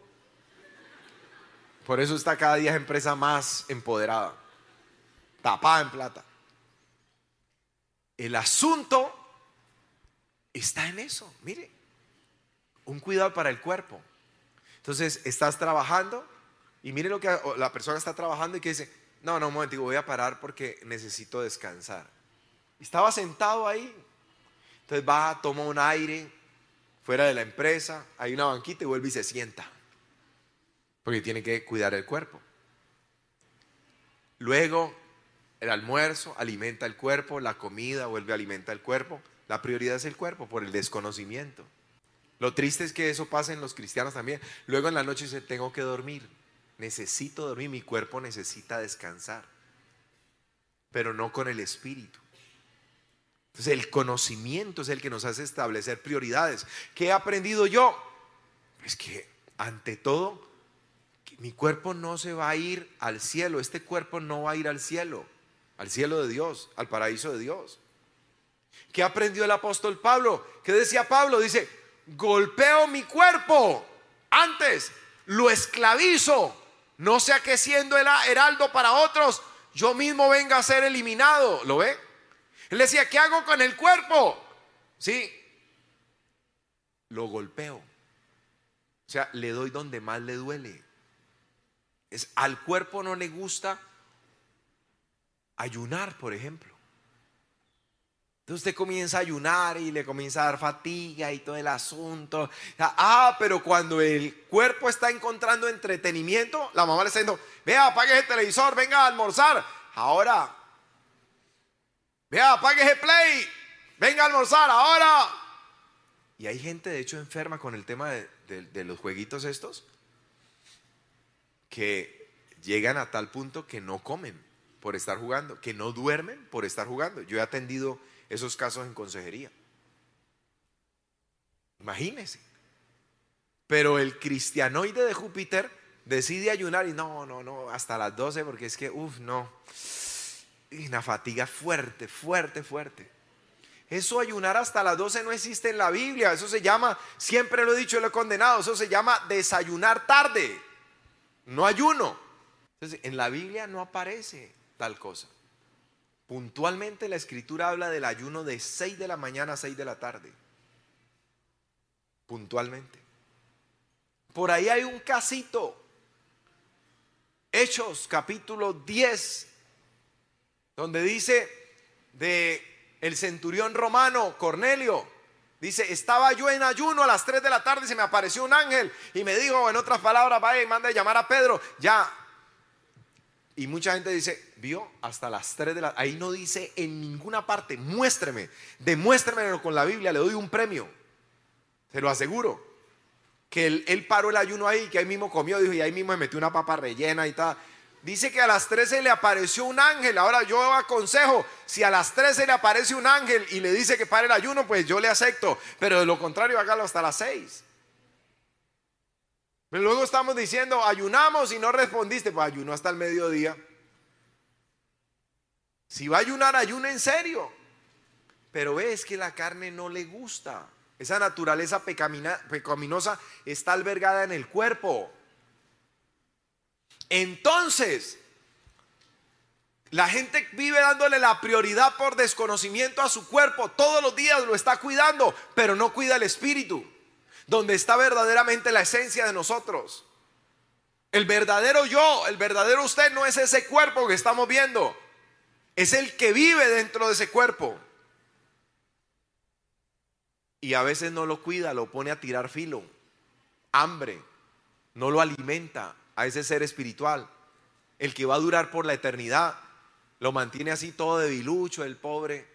Por eso está cada día la empresa más empoderada, tapada en plata. El asunto está en eso, mire, un cuidado para el cuerpo. Entonces estás trabajando y mire lo que la persona está trabajando y que dice: no, un momento, voy a parar porque necesito descansar. Estaba sentado ahí. Entonces va, toma un aire fuera de la empresa, hay una banquita y vuelve y se sienta, porque tiene que cuidar el cuerpo. Luego el almuerzo alimenta el cuerpo, la comida vuelve a alimentar el cuerpo. La prioridad es el cuerpo por el desconocimiento. Lo triste es que eso pasa en los cristianos también. Luego en la noche dice: tengo que dormir. Necesito dormir, mi cuerpo necesita descansar, pero no con el espíritu. Entonces el conocimiento es el que nos hace establecer prioridades. ¿Qué he aprendido yo? Es que ante todo, que mi cuerpo no se va a ir al cielo. Este cuerpo no va a ir al cielo de Dios, al paraíso de Dios. ¿Qué aprendió el apóstol Pablo? ¿Qué decía Pablo? Dice: golpeo mi cuerpo, antes lo esclavizo, no sea que siendo el heraldo para otros, yo mismo venga a ser eliminado. ¿Lo ve? Él decía: ¿qué hago con el cuerpo? Sí, lo golpeo. O sea, le doy donde más le duele. Al cuerpo no le gusta ayunar, por ejemplo. Entonces usted comienza a ayunar y le comienza a dar fatiga y todo el asunto. Pero cuando el cuerpo está encontrando entretenimiento, la mamá le está diciendo: vea, apague el televisor, venga a almorzar. Ahora, vea, apague el play, venga a almorzar. Ahora. Y hay gente de hecho enferma con el tema de los jueguitos estos, que llegan a tal punto que no comen por estar jugando, que no duermen por estar jugando. Yo he atendido esos casos en consejería. Imagínense. Pero el cristianoide de Júpiter decide ayunar y no, hasta las 12 porque es que, una fatiga fuerte. Eso ayunar hasta las 12 no existe en la Biblia. Eso se llama, siempre lo he dicho y lo he condenado, eso se llama desayunar tarde. No ayuno. Entonces, en la Biblia no aparece tal cosa. Puntualmente la Escritura habla del ayuno de 6 de la mañana a 6 de la tarde. Puntualmente. Por ahí hay un casito. Hechos capítulo 10, donde dice de el centurión romano Cornelio, dice: estaba yo en ayuno a las 3 de la tarde y se me apareció un ángel y me dijo, en otras palabras, vaya y manda a llamar a Pedro ya. Y mucha gente dice, vio, hasta las 3 de la tarde. Ahí no dice en ninguna parte, demuéstremelo con la Biblia, le doy un premio, se lo aseguro. Que él paró el ayuno ahí, que ahí mismo comió, dijo, y ahí mismo me metió una papa rellena y tal. Dice que a las 13 le apareció un ángel. Ahora yo aconsejo, si a las 13 le aparece un ángel y le dice que pare el ayuno, pues yo le acepto. Pero de lo contrario, hágalo hasta las 6. Pero luego estamos diciendo, ayunamos y no respondiste. Pues ayunó hasta el mediodía. Si va a ayunar, ayuna en serio. Pero es que la carne no le gusta. Esa naturaleza pecaminosa está albergada en el cuerpo. Entonces, la gente vive dándole la prioridad por desconocimiento a su cuerpo. Todos los días lo está cuidando, pero no cuida el espíritu, donde está verdaderamente la esencia de nosotros. El verdadero yo, el verdadero usted no es ese cuerpo que estamos viendo, es el que vive dentro de ese cuerpo. Y a veces no lo cuida, lo pone a tirar filo, hambre, no lo alimenta a ese ser espiritual, el que va a durar por la eternidad. Lo mantiene así todo debilucho el pobre,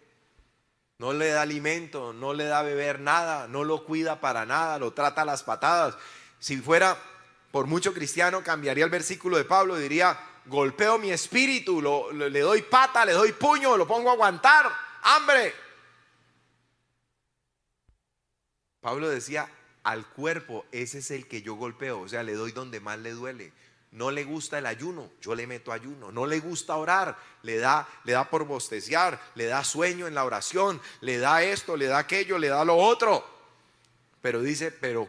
no le da alimento, no le da beber nada, no lo cuida para nada, lo trata a las patadas. Si fuera por mucho cristiano, cambiaría el versículo de Pablo y diría: golpeo mi espíritu, le doy pata, le doy puño, lo pongo a aguantar hambre. Pablo decía: al cuerpo, ese es el que yo golpeo, o sea, le doy donde más le duele. No le gusta el ayuno, yo le meto ayuno. No le gusta orar, le da por bosteciar, le da sueño en la oración, le da esto, le da aquello, le da lo otro. Pero dice, pero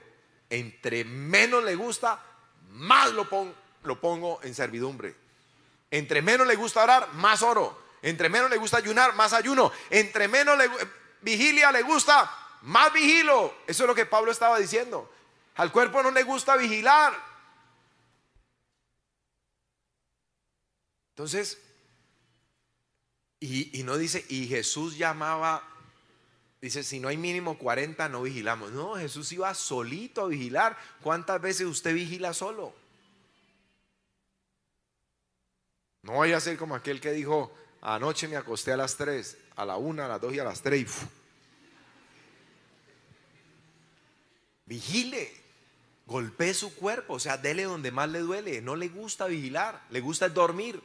entre menos le gusta, más lo pongo en servidumbre. Entre menos le gusta orar, más oro. Entre menos le gusta ayunar, más ayuno. Entre menos vigilia le gusta, más vigilo. Eso es lo que Pablo estaba diciendo. Al cuerpo no le gusta vigilar. Entonces, y no dice, y Jesús llamaba, dice, si no hay mínimo 40 no vigilamos. No, Jesús iba solito a vigilar. ¿Cuántas veces usted vigila solo? No vaya a ser como aquel que dijo: anoche me acosté a las 3, a la 1, a las 2 y a las 3 y vigile, golpee su cuerpo, o sea, dele donde más le duele. No le gusta vigilar, le gusta dormir,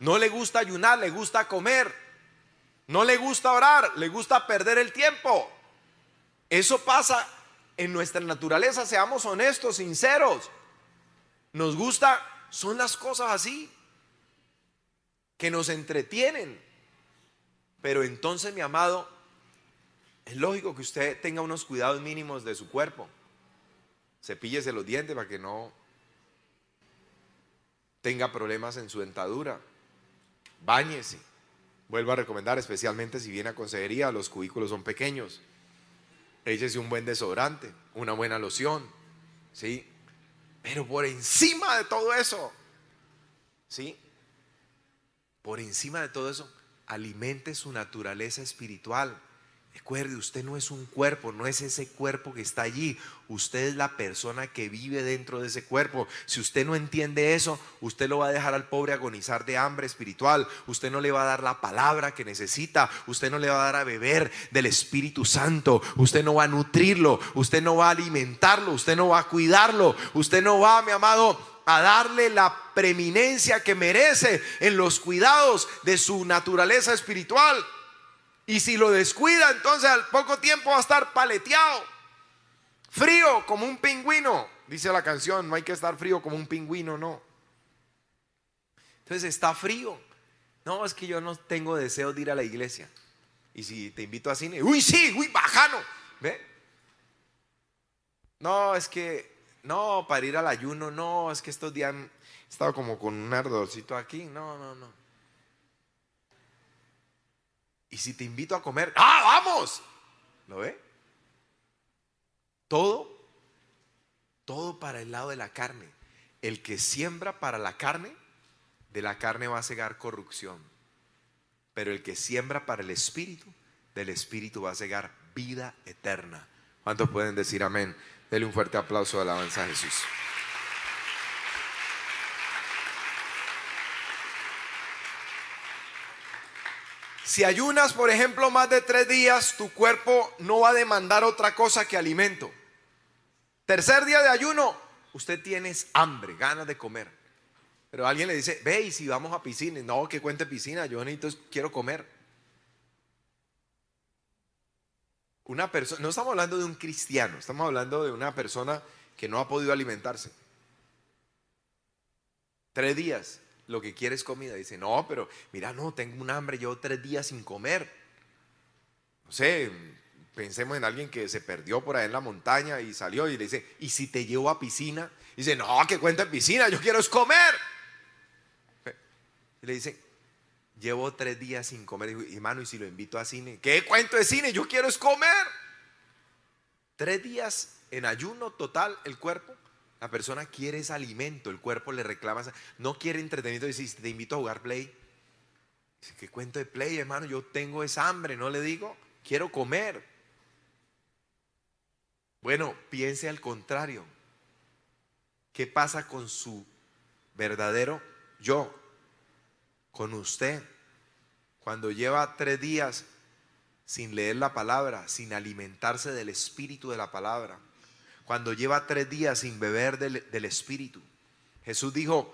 no le gusta ayunar, le gusta comer, no le gusta orar, le gusta perder el tiempo. Eso pasa en nuestra naturaleza, seamos honestos, sinceros. Nos gusta, son las cosas así que nos entretienen. Pero entonces, mi amado, es lógico que usted tenga unos cuidados mínimos de su cuerpo. Cepíllese los dientes para que no tenga problemas en su dentadura. Báñese. Vuelvo a recomendar, especialmente si viene a consejería, los cubículos son pequeños. Échese un buen desodorante, una buena loción, ¿sí? Pero por encima de todo eso, ¿sí? Por encima de todo eso, alimente su naturaleza espiritual. Recuerde, usted no es un cuerpo, no es ese cuerpo que está allí. Usted es la persona que vive dentro de ese cuerpo. Si usted no entiende eso, usted lo va a dejar al pobre agonizar de hambre espiritual. Usted no le va a dar la palabra que necesita. Usted no le va a dar a beber del Espíritu Santo. Usted no va a nutrirlo. Usted no va a alimentarlo. Usted no va a cuidarlo. Usted no va, mi amado, a darle la preeminencia que merece en los cuidados de su naturaleza espiritual. Y si lo descuida, entonces al poco tiempo va a estar paleteado, frío como un pingüino. Dice la canción, no hay que estar frío como un pingüino, no. Entonces está frío. No, es que yo no tengo deseo de ir a la iglesia. Y si te invito a cine, uy sí, uy bajano, ¿ve? No, es que no, para ir al ayuno, no, es que estos días han estado como con un ardorcito aquí, no. Y si te invito a comer, ¡ah, vamos! ¿Lo ve? Todo para el lado de la carne. El que siembra para la carne, de la carne va a segar corrupción. Pero el que siembra para el espíritu, del espíritu va a segar vida eterna. ¿Cuántos pueden decir amén? Dele un fuerte aplauso de alabanza a Jesús. Si ayunas, por ejemplo, más de 3 días, tu cuerpo no va a demandar otra cosa que alimento. Tercer día de ayuno, usted tiene hambre, ganas de comer. Pero alguien le dice, ve, y si vamos a piscina, no, que cuente piscina, yo necesito, quiero comer. Una persona, no estamos hablando de un cristiano, estamos hablando de una persona que no ha podido alimentarse. 3 días, lo que quiere es comida. Dice, no, pero mira, no, tengo un hambre, llevo 3 días sin comer. No sé, pensemos en alguien que se perdió por ahí en la montaña y salió y le dice, ¿y si te llevo a piscina? Dice, no, que cuente piscina, yo quiero es comer. Y le dice, llevo 3 días sin comer. Dijo, hermano, ¿y si lo invito a cine? ¿Qué cuento de cine? Yo quiero es comer. 3 días en ayuno total, el cuerpo, la persona quiere ese alimento, el cuerpo le reclama, no quiere entretenimiento. Dice, si te invito a jugar play. Dice, ¿qué cuento de play, hermano? Yo tengo esa hambre, no le digo, quiero comer. Bueno, piense al contrario. ¿Qué pasa con su verdadero yo? Con usted, cuando lleva 3 días sin leer la palabra, sin alimentarse del espíritu de la palabra, cuando lleva 3 días sin beber del espíritu. Jesús dijo,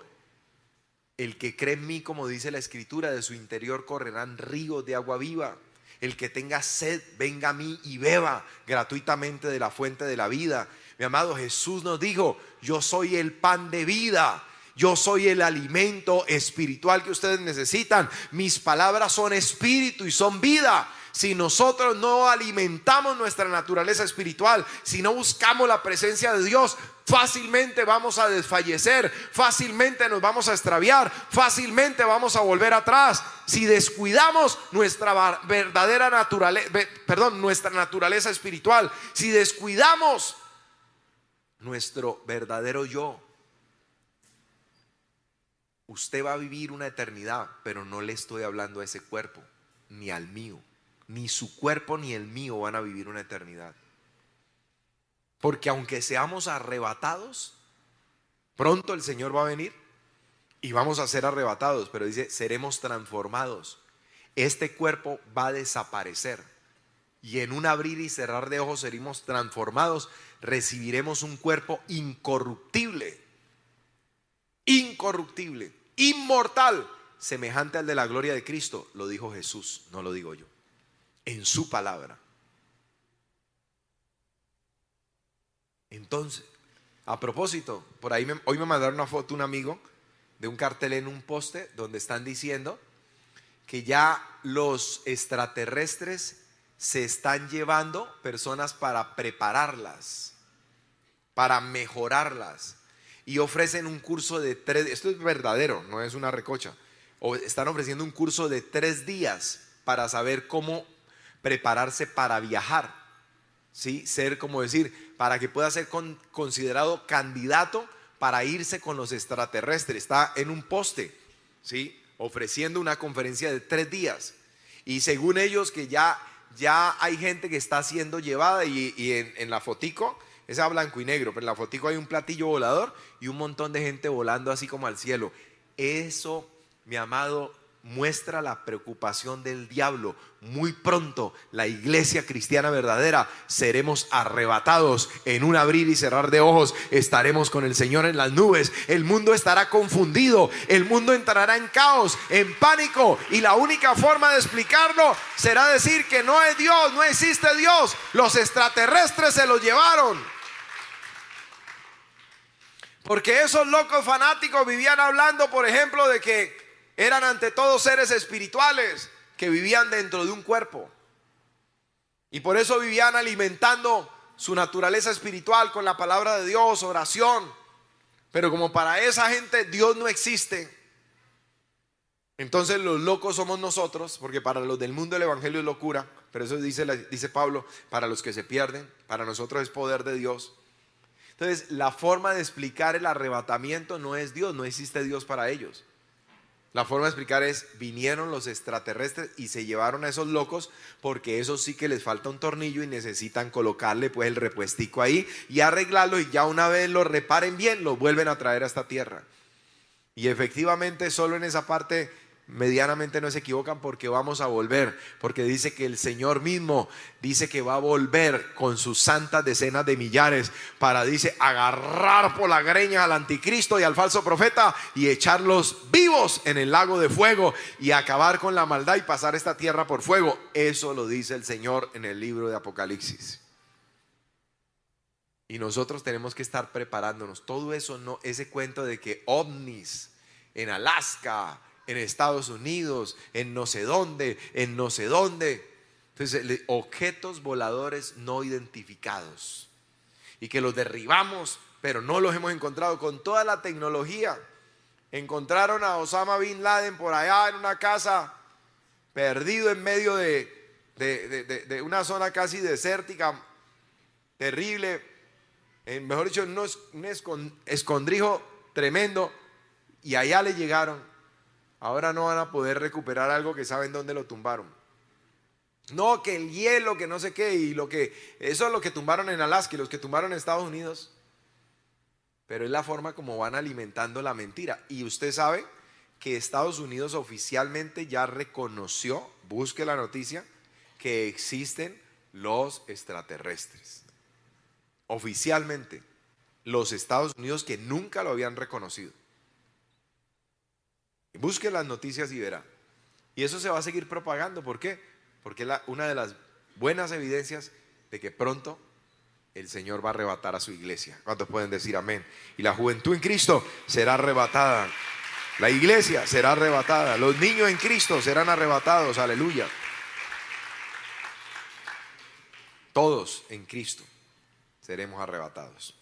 el que cree en mí, como dice la escritura, de su interior correrán ríos de agua viva. El que tenga sed, venga a mí y beba gratuitamente de la fuente de la vida. Mi amado, Jesús nos dijo, yo soy el pan de vida. Yo soy el alimento espiritual que ustedes necesitan. Mis palabras son espíritu y son vida. Si nosotros no alimentamos nuestra naturaleza espiritual, si no buscamos la presencia de Dios, fácilmente vamos a desfallecer, fácilmente nos vamos a extraviar, fácilmente vamos a volver atrás. Si descuidamos nuestra verdadera naturaleza, nuestra naturaleza espiritual, si descuidamos nuestro verdadero yo, usted va a vivir una eternidad, pero no le estoy hablando a ese cuerpo, ni al mío. Ni su cuerpo ni el mío van a vivir una eternidad. Porque aunque seamos arrebatados, pronto el Señor va a venir y vamos a ser arrebatados, pero dice, seremos transformados. Este cuerpo va a desaparecer y en un abrir y cerrar de ojos seremos transformados, recibiremos un cuerpo incorruptible. Incorruptible, inmortal, semejante al de la gloria de Cristo, lo dijo Jesús, no lo digo yo, en su palabra. Entonces, a propósito, por ahí hoy me mandaron una foto un amigo de un cartel en un poste donde están diciendo que ya los extraterrestres se están llevando personas para prepararlas, para mejorarlas. Y ofrecen un curso de 3, esto es verdadero, no es una recocha, o están ofreciendo un curso de 3 días para saber cómo prepararse para viajar, ¿sí? Ser, como decir, para que pueda ser considerado candidato para irse con los extraterrestres. Está en un poste, ¿sí? Ofreciendo una conferencia de 3 días. Y según ellos que ya hay gente que está siendo llevada y en la fotico, esa es blanco y negro, pero en la fotico hay un platillo volador y un montón de gente volando así como al cielo. Eso, mi amado, muestra la preocupación del diablo. Muy pronto la iglesia cristiana verdadera seremos arrebatados. En un abrir y cerrar de ojos estaremos con el Señor en las nubes. El mundo estará confundido, el mundo entrará en caos, en pánico, y la única forma de explicarlo será decir que no es Dios, no existe Dios, los extraterrestres se los llevaron. Porque esos locos fanáticos vivían hablando, por ejemplo, de que eran ante todo seres espirituales que vivían dentro de un cuerpo, y por eso vivían alimentando su naturaleza espiritual con la palabra de Dios, oración. Pero como para esa gente Dios no existe, entonces los locos somos nosotros, porque para los del mundo el evangelio es locura. Pero eso dice Pablo, para los que se pierden, para nosotros es poder de Dios. Entonces la forma de explicar el arrebatamiento no es Dios, no existe Dios para ellos. La forma de explicar es: vinieron los extraterrestres y se llevaron a esos locos, porque esos sí que les falta un tornillo y necesitan colocarle pues el repuestico ahí y arreglarlo, y ya una vez lo reparen bien, lo vuelven a traer a esta tierra. Y efectivamente solo en esa parte medianamente no se equivocan, porque vamos a volver, porque dice que el Señor mismo dice que va a volver con sus santas decenas de millares para, dice, agarrar por la greña al anticristo y al falso profeta y echarlos vivos en el lago de fuego y acabar con la maldad y pasar esta tierra por fuego. Eso lo dice el Señor en el libro de Apocalipsis, y nosotros tenemos que estar preparándonos. Todo eso, no ese cuento de que ovnis en Alaska, en Estados Unidos, en no sé dónde. Entonces, objetos voladores no identificados, y que los derribamos pero no los hemos encontrado con toda la tecnología. Encontraron a Osama Bin Laden por allá en una casa, perdido en medio de una zona casi desértica, terrible, mejor dicho, un escondrijo tremendo, y allá le llegaron. Ahora no van a poder recuperar algo que saben dónde lo tumbaron. No, que el hielo, que no sé qué, y lo que eso es lo que tumbaron en Alaska y los que tumbaron en Estados Unidos. Pero es la forma como van alimentando la mentira. Y usted sabe que Estados Unidos oficialmente ya reconoció, busque la noticia, que existen los extraterrestres. Oficialmente, los Estados Unidos, que nunca lo habían reconocido. Busque las noticias y verá. Y eso se va a seguir propagando. ¿Por qué? Porque es una de las buenas evidencias de que pronto el Señor va a arrebatar a su iglesia. ¿Cuántos pueden decir amén? Y la juventud en Cristo será arrebatada, la iglesia será arrebatada, los niños en Cristo serán arrebatados. Aleluya. Todos en Cristo seremos arrebatados.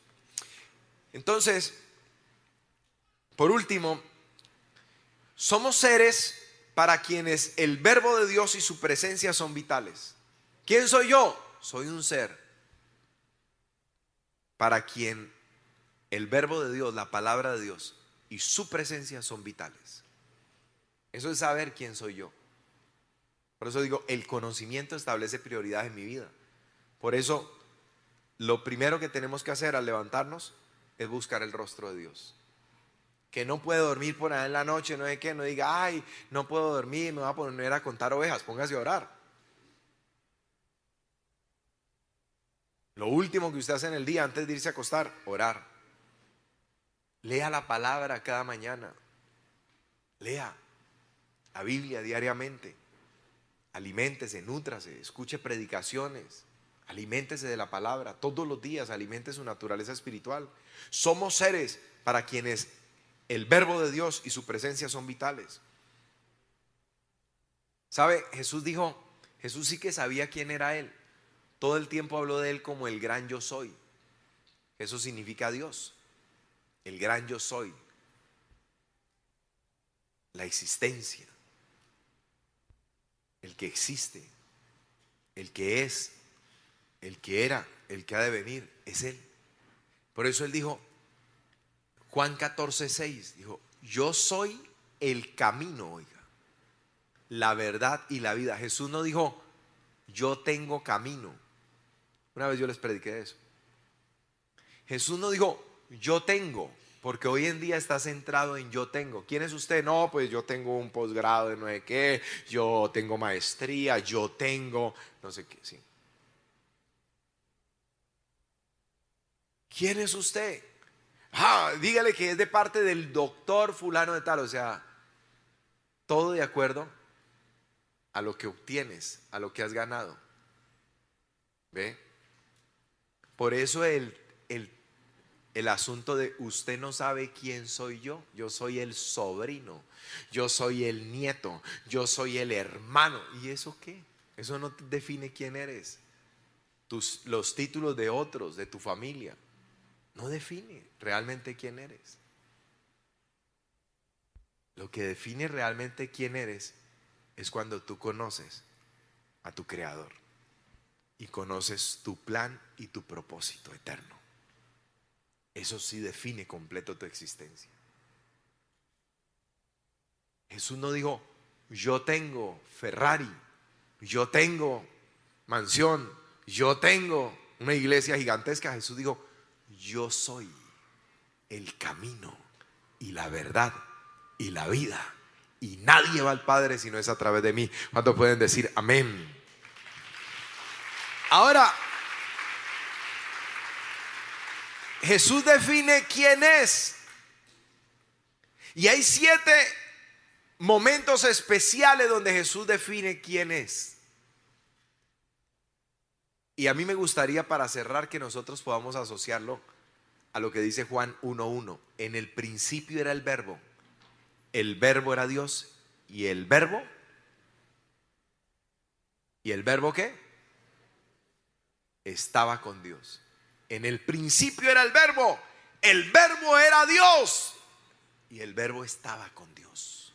Entonces, por último, somos seres para quienes el verbo de Dios y su presencia son vitales. ¿Quién soy yo? Soy un ser para quien el verbo de Dios, la palabra de Dios y su presencia son vitales. Eso es saber quién soy yo. Por eso digo, el conocimiento establece prioridades en mi vida. Por eso, lo primero que tenemos que hacer al levantarnos es buscar el rostro de Dios. Que no puede dormir por ahí en la noche, no sé qué, no diga, ay, no puedo dormir, me voy a poner a contar ovejas. Póngase a orar. Lo último que usted hace en el día antes de irse a acostar, orar. Lea la palabra cada mañana. Lea la Biblia diariamente. Aliméntese, nútrase, escuche predicaciones. Aliméntese de la palabra todos los días, alimente su naturaleza espiritual. Somos seres para quienes el verbo de Dios y su presencia son vitales. ¿Sabe? Jesús sí que sabía quién era Él. Todo el tiempo habló de Él como el gran yo soy. Eso significa Dios, el gran yo soy, la existencia, el que existe, el que es, el que era, el que ha de venir, es Él. Por eso Él dijo, Juan 14:6 dijo, yo soy el camino, oiga, la verdad y la vida. Jesús no dijo, yo tengo camino. Una vez yo les prediqué eso. Jesús no dijo, yo tengo, Porque hoy en día está centrado en yo tengo. ¿Quién es usted? No, pues yo tengo un posgrado de no sé qué, yo tengo maestría, yo tengo no sé qué. Sí. ¿Quién es usted? Ah, dígale que es de parte del doctor fulano de tal. O sea, todo de acuerdo a lo que obtienes, a lo que has ganado. ¿Ve? Por eso el asunto de usted no sabe quién soy yo. Yo soy el sobrino, yo soy el nieto, yo soy el hermano. ¿Y eso qué? Eso no define quién eres. Los títulos de otros, de tu familia, no define realmente quién eres. Lo que define realmente quién eres es cuando tú conoces a tu Creador y conoces tu plan y tu propósito eterno. Eso sí define completo tu existencia. Jesús no dijo, yo tengo Ferrari, yo tengo mansión, yo tengo una iglesia gigantesca. Jesús dijo, yo soy el camino y la verdad y la vida, y nadie va al Padre si no es a través de mí. ¿Cuántos pueden decir amén? Ahora, Jesús define quién es. Y hay 7 momentos especiales donde Jesús define quién es. Y a mí me gustaría, para cerrar, que nosotros podamos asociarlo a lo que dice Juan 1:1. En el principio era el verbo era Dios, y el verbo, ¿qué? Estaba con Dios. En el principio era el verbo era Dios y el verbo estaba con Dios.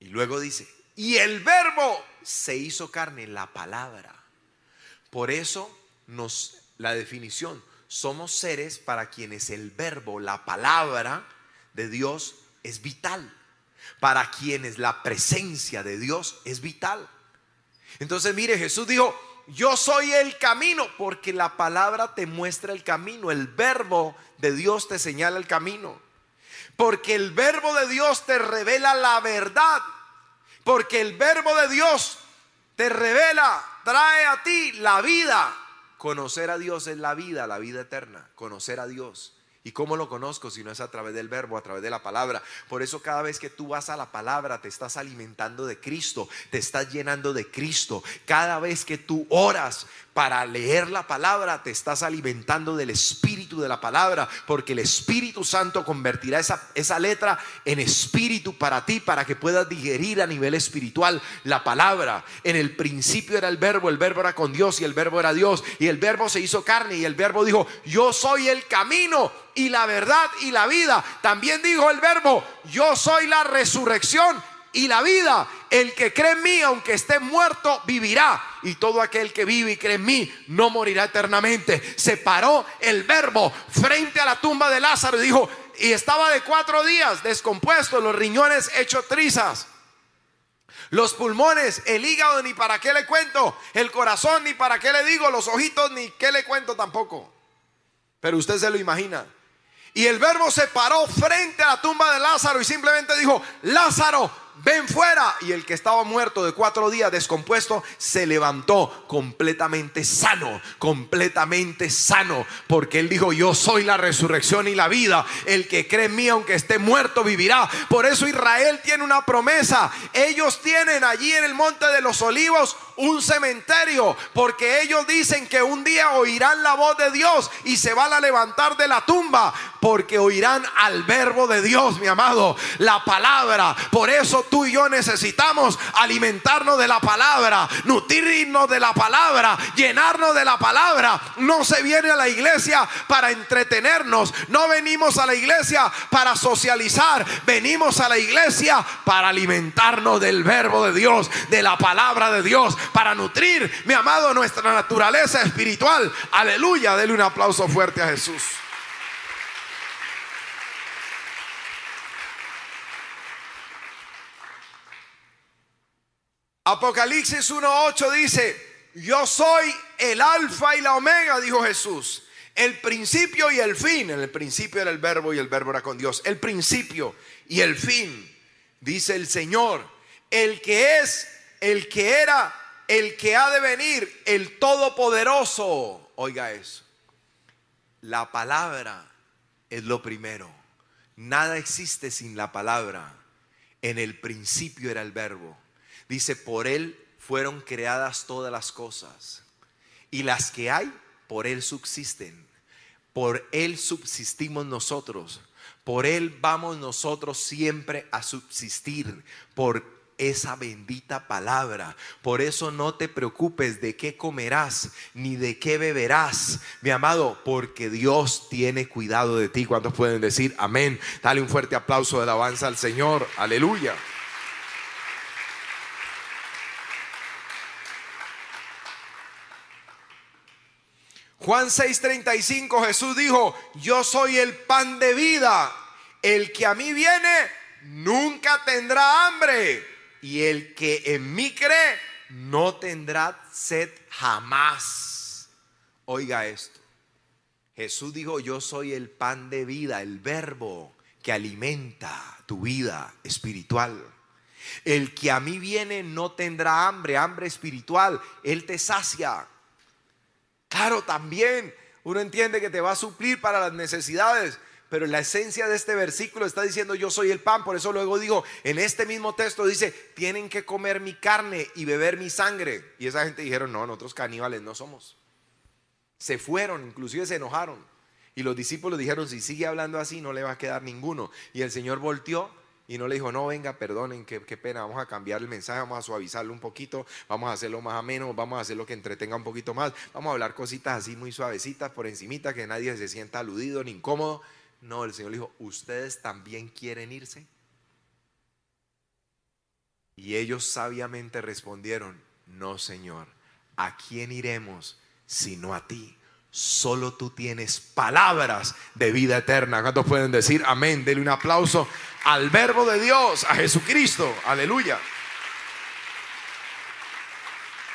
Y luego dice, y el verbo se hizo carne, la palabra. Por eso la definición, somos seres para quienes el verbo, la palabra de Dios es vital, para quienes la presencia de Dios es vital. Entonces mire, Jesús dijo, yo soy el camino, porque la palabra te muestra el camino, el verbo de Dios te señala el camino, porque el verbo de Dios te revela la verdad, porque el verbo de Dios te revela, trae a ti la vida. Conocer a Dios es la vida eterna, conocer a Dios. ¿Y cómo lo conozco si no es a través del verbo, a través de la palabra? Por eso cada vez que tú vas a la palabra te estás alimentando de Cristo, te estás llenando de Cristo. Cada vez que tú oras para leer la palabra te estás alimentando del espíritu de la palabra, porque el Espíritu Santo convertirá esa letra en espíritu para ti, para que puedas digerir a nivel espiritual la palabra. En el principio era el verbo era con Dios y el verbo era Dios, y el verbo se hizo carne y el verbo dijo, yo soy el camino y la verdad y la vida. También dijo el verbo, yo soy la resurrección y la vida. El que cree en mí, aunque esté muerto, vivirá. Y todo aquel que vive y cree en mí no morirá eternamente. Se paró el verbo frente a la tumba de Lázaro y dijo, y estaba de 4 días descompuesto, los riñones hechos trizas, los pulmones, el hígado, ni para qué le cuento, el corazón, ni para qué le digo, los ojitos, ni qué le cuento tampoco. Pero usted se lo imagina. Y el verbo se paró frente a la tumba de Lázaro y simplemente dijo, Lázaro, ven fuera. Y el que estaba muerto de 4 días descompuesto se levantó completamente sano, porque él dijo, yo soy la resurrección y la vida. El que cree en mí, aunque esté muerto, vivirá. Por eso Israel tiene una promesa. Ellos tienen allí en el monte de los olivos un cementerio, porque ellos dicen que un día oirán la voz de Dios y se van a levantar de la tumba, porque oirán al verbo de Dios, mi amado, la palabra. Por eso tú y yo necesitamos alimentarnos de la palabra, nutrirnos de la palabra, llenarnos de la palabra. No se viene a la iglesia para entretenernos, no venimos a la iglesia para socializar, venimos a la iglesia para alimentarnos del verbo de Dios, de la palabra de Dios, para nutrir, mi amado, nuestra naturaleza espiritual. Aleluya, denle un aplauso fuerte a Jesús. Apocalipsis 1:8 dice, yo soy el alfa y la omega, dijo Jesús, El principio y el fin. En el principio era el verbo y el verbo era con Dios. El principio y el fin, dice el Señor, el que es, el que era, el que ha de venir, el Todopoderoso. Oiga eso. La palabra es lo primero. Nada existe sin la palabra. En el principio era el verbo. Dice, por él fueron creadas todas las cosas, y las que hay por él subsisten. Por él subsistimos nosotros. Por él vamos nosotros siempre a subsistir. Por esa bendita palabra. Por eso no te preocupes de qué comerás ni de qué beberás, mi amado, porque Dios tiene cuidado de ti. ¿Cuántos pueden decir amén? Dale un fuerte aplauso de alabanza al Señor. Aleluya. Juan 6:35, Jesús dijo: yo soy el pan de vida. El que a mí viene nunca tendrá hambre, y el que en mí cree no tendrá sed jamás. Oiga esto. Jesús dijo: yo soy el pan de vida, el verbo que alimenta tu vida espiritual. El que a mí viene no tendrá hambre, hambre espiritual. Él te sacia. Claro, también uno entiende que te va a suplir para las necesidades, pero la esencia de este versículo está diciendo: yo soy el pan. Por eso luego digo, en este mismo texto dice: tienen que comer mi carne y beber mi sangre. Y esa gente dijeron: no, nosotros caníbales no somos. Se fueron, inclusive se enojaron. Y los discípulos dijeron: si sigue hablando así no le va a quedar ninguno. Y el Señor volteó y no le dijo: no, venga, perdonen, qué pena, vamos a cambiar el mensaje, vamos a suavizarlo un poquito, vamos a hacerlo más ameno, vamos a hacerlo que entretenga un poquito más, vamos a hablar cositas así muy suavecitas por encimita, que nadie se sienta aludido ni incómodo. No, el Señor le dijo: ¿ustedes también quieren irse? Y ellos sabiamente respondieron: no, Señor, ¿a quién iremos sino a ti? Solo tú tienes palabras de vida eterna. ¿Cuántos pueden decir amén? Denle un aplauso al verbo de Dios, a Jesucristo. Aleluya.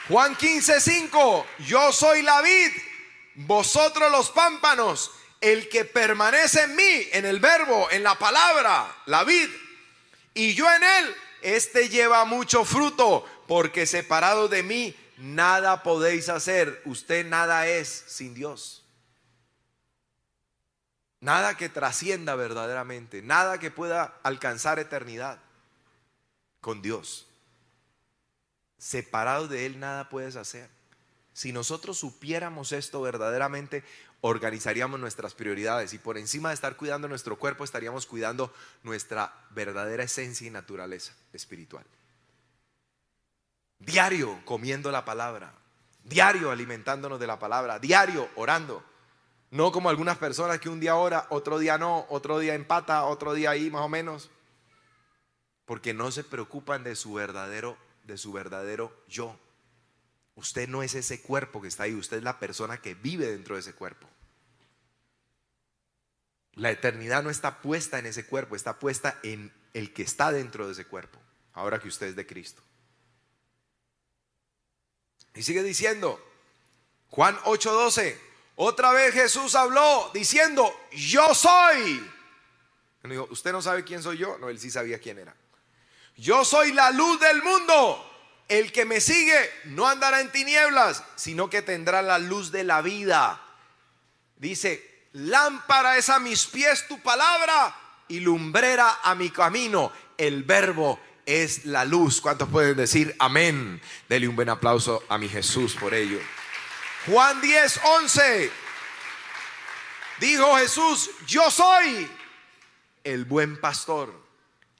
Juan 15:5, yo soy la vid, vosotros los pámpanos. El que permanece en mí, en el verbo, en la palabra, la vid, y yo en él, este lleva mucho fruto, porque separado de mí nada podéis hacer. Usted nada es sin Dios. Nada que trascienda verdaderamente, nada que pueda alcanzar eternidad con Dios. Separado de él nada puedes hacer. Si nosotros supiéramos esto verdaderamente, organizaríamos nuestras prioridades, y por encima de estar cuidando nuestro cuerpo estaríamos cuidando nuestra verdadera esencia y naturaleza espiritual. Diario comiendo la palabra, diario alimentándonos de la palabra, diario orando. No como algunas personas que un día ora, otro día no, otro día empata, otro día ahí más o menos, porque no se preocupan de su verdadero yo. Usted no es ese cuerpo que está ahí, usted es la persona que vive dentro de ese cuerpo. La eternidad no está puesta en ese cuerpo, está puesta en el que está dentro de ese cuerpo, ahora que usted es de Cristo. Y sigue diciendo Juan 8:12, otra vez Jesús habló diciendo: yo soy. Uno dijo: usted no sabe quién soy yo. No, él sí sabía quién era. Yo soy la luz del mundo. El que me sigue no andará en tinieblas, sino que tendrá la luz de la vida. Dice: lámpara es a mis pies tu palabra y lumbrera a mi camino. El verbo es la luz. ¿Cuántos pueden decir amén? Dele un buen aplauso a mi Jesús por ello. Juan 10:11, dijo Jesús: yo soy el buen pastor.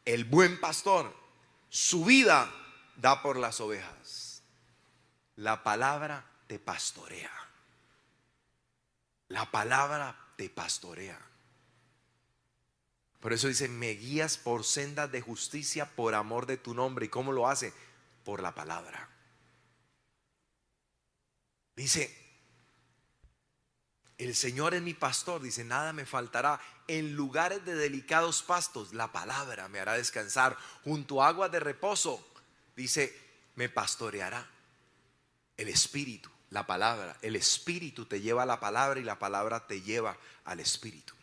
El buen pastor su vida da por las ovejas. La palabra te pastorea. La palabra te pastorea. Por eso dice: me guías por sendas de justicia por amor de tu nombre. ¿Y cómo lo hace? Por la palabra. Dice: el Señor es mi pastor, dice, nada me faltará. En lugares de delicados pastos, la palabra me hará descansar. Junto a aguas de reposo, dice, me pastoreará. El Espíritu, la palabra. El Espíritu te lleva a la palabra y la palabra te lleva al Espíritu.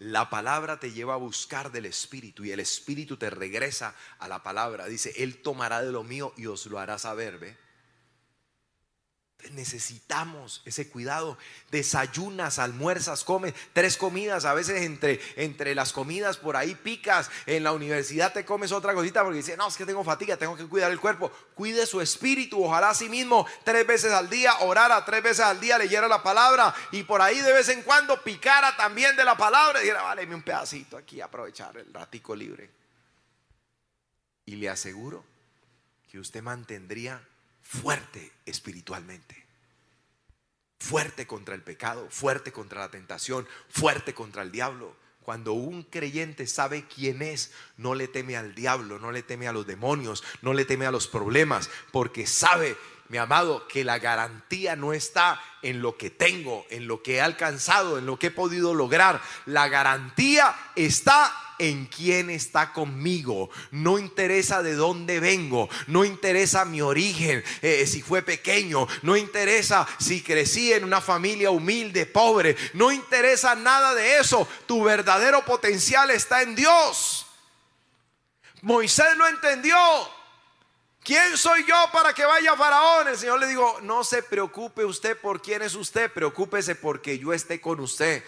La palabra te lleva a buscar del Espíritu y el Espíritu te regresa a la palabra. Dice, Él tomará de lo mío y os lo hará saber, ¿ve? Necesitamos ese cuidado. Desayunas, almuerzas, comes 3 comidas. A veces entre las comidas por ahí picas. En la universidad te comes otra cosita porque dices, no, es que tengo fatiga, tengo que cuidar el cuerpo. Cuide su espíritu, ojalá a sí mismo 3 veces al día orara, 3 veces al día leyera la palabra. Y por ahí de vez en cuando picara también de la palabra y dijera, váleme un pedacito aquí, aprovechar el ratico libre. Y le aseguro que usted mantendría fuerte espiritualmente, fuerte contra el pecado, fuerte contra la tentación, fuerte contra el diablo. Cuando un creyente sabe quién es, no le teme al diablo, no le teme a los demonios, no le teme a los problemas, porque sabe, mi amado, que la garantía no está en lo que tengo, en lo que he alcanzado, en lo que he podido lograr. La garantía está en quién está conmigo. No interesa de dónde vengo, no interesa mi origen, si fue pequeño, no interesa si crecí en una familia humilde, pobre, no interesa nada de eso. Tu verdadero potencial está en Dios. Moisés lo entendió. ¿Quién soy yo para que vaya Faraón? El Señor le dijo, no se preocupe usted por quién es usted, preocúpese porque yo esté con usted.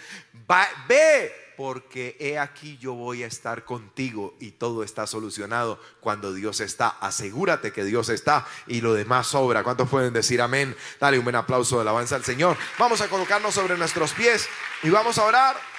Ve, porque he aquí yo voy a estar contigo, y todo está solucionado cuando Dios está. Asegúrate que Dios está y lo demás sobra. ¿Cuántos pueden decir amén? Dale un buen aplauso de alabanza al Señor. Vamos a colocarnos sobre nuestros pies y vamos a orar.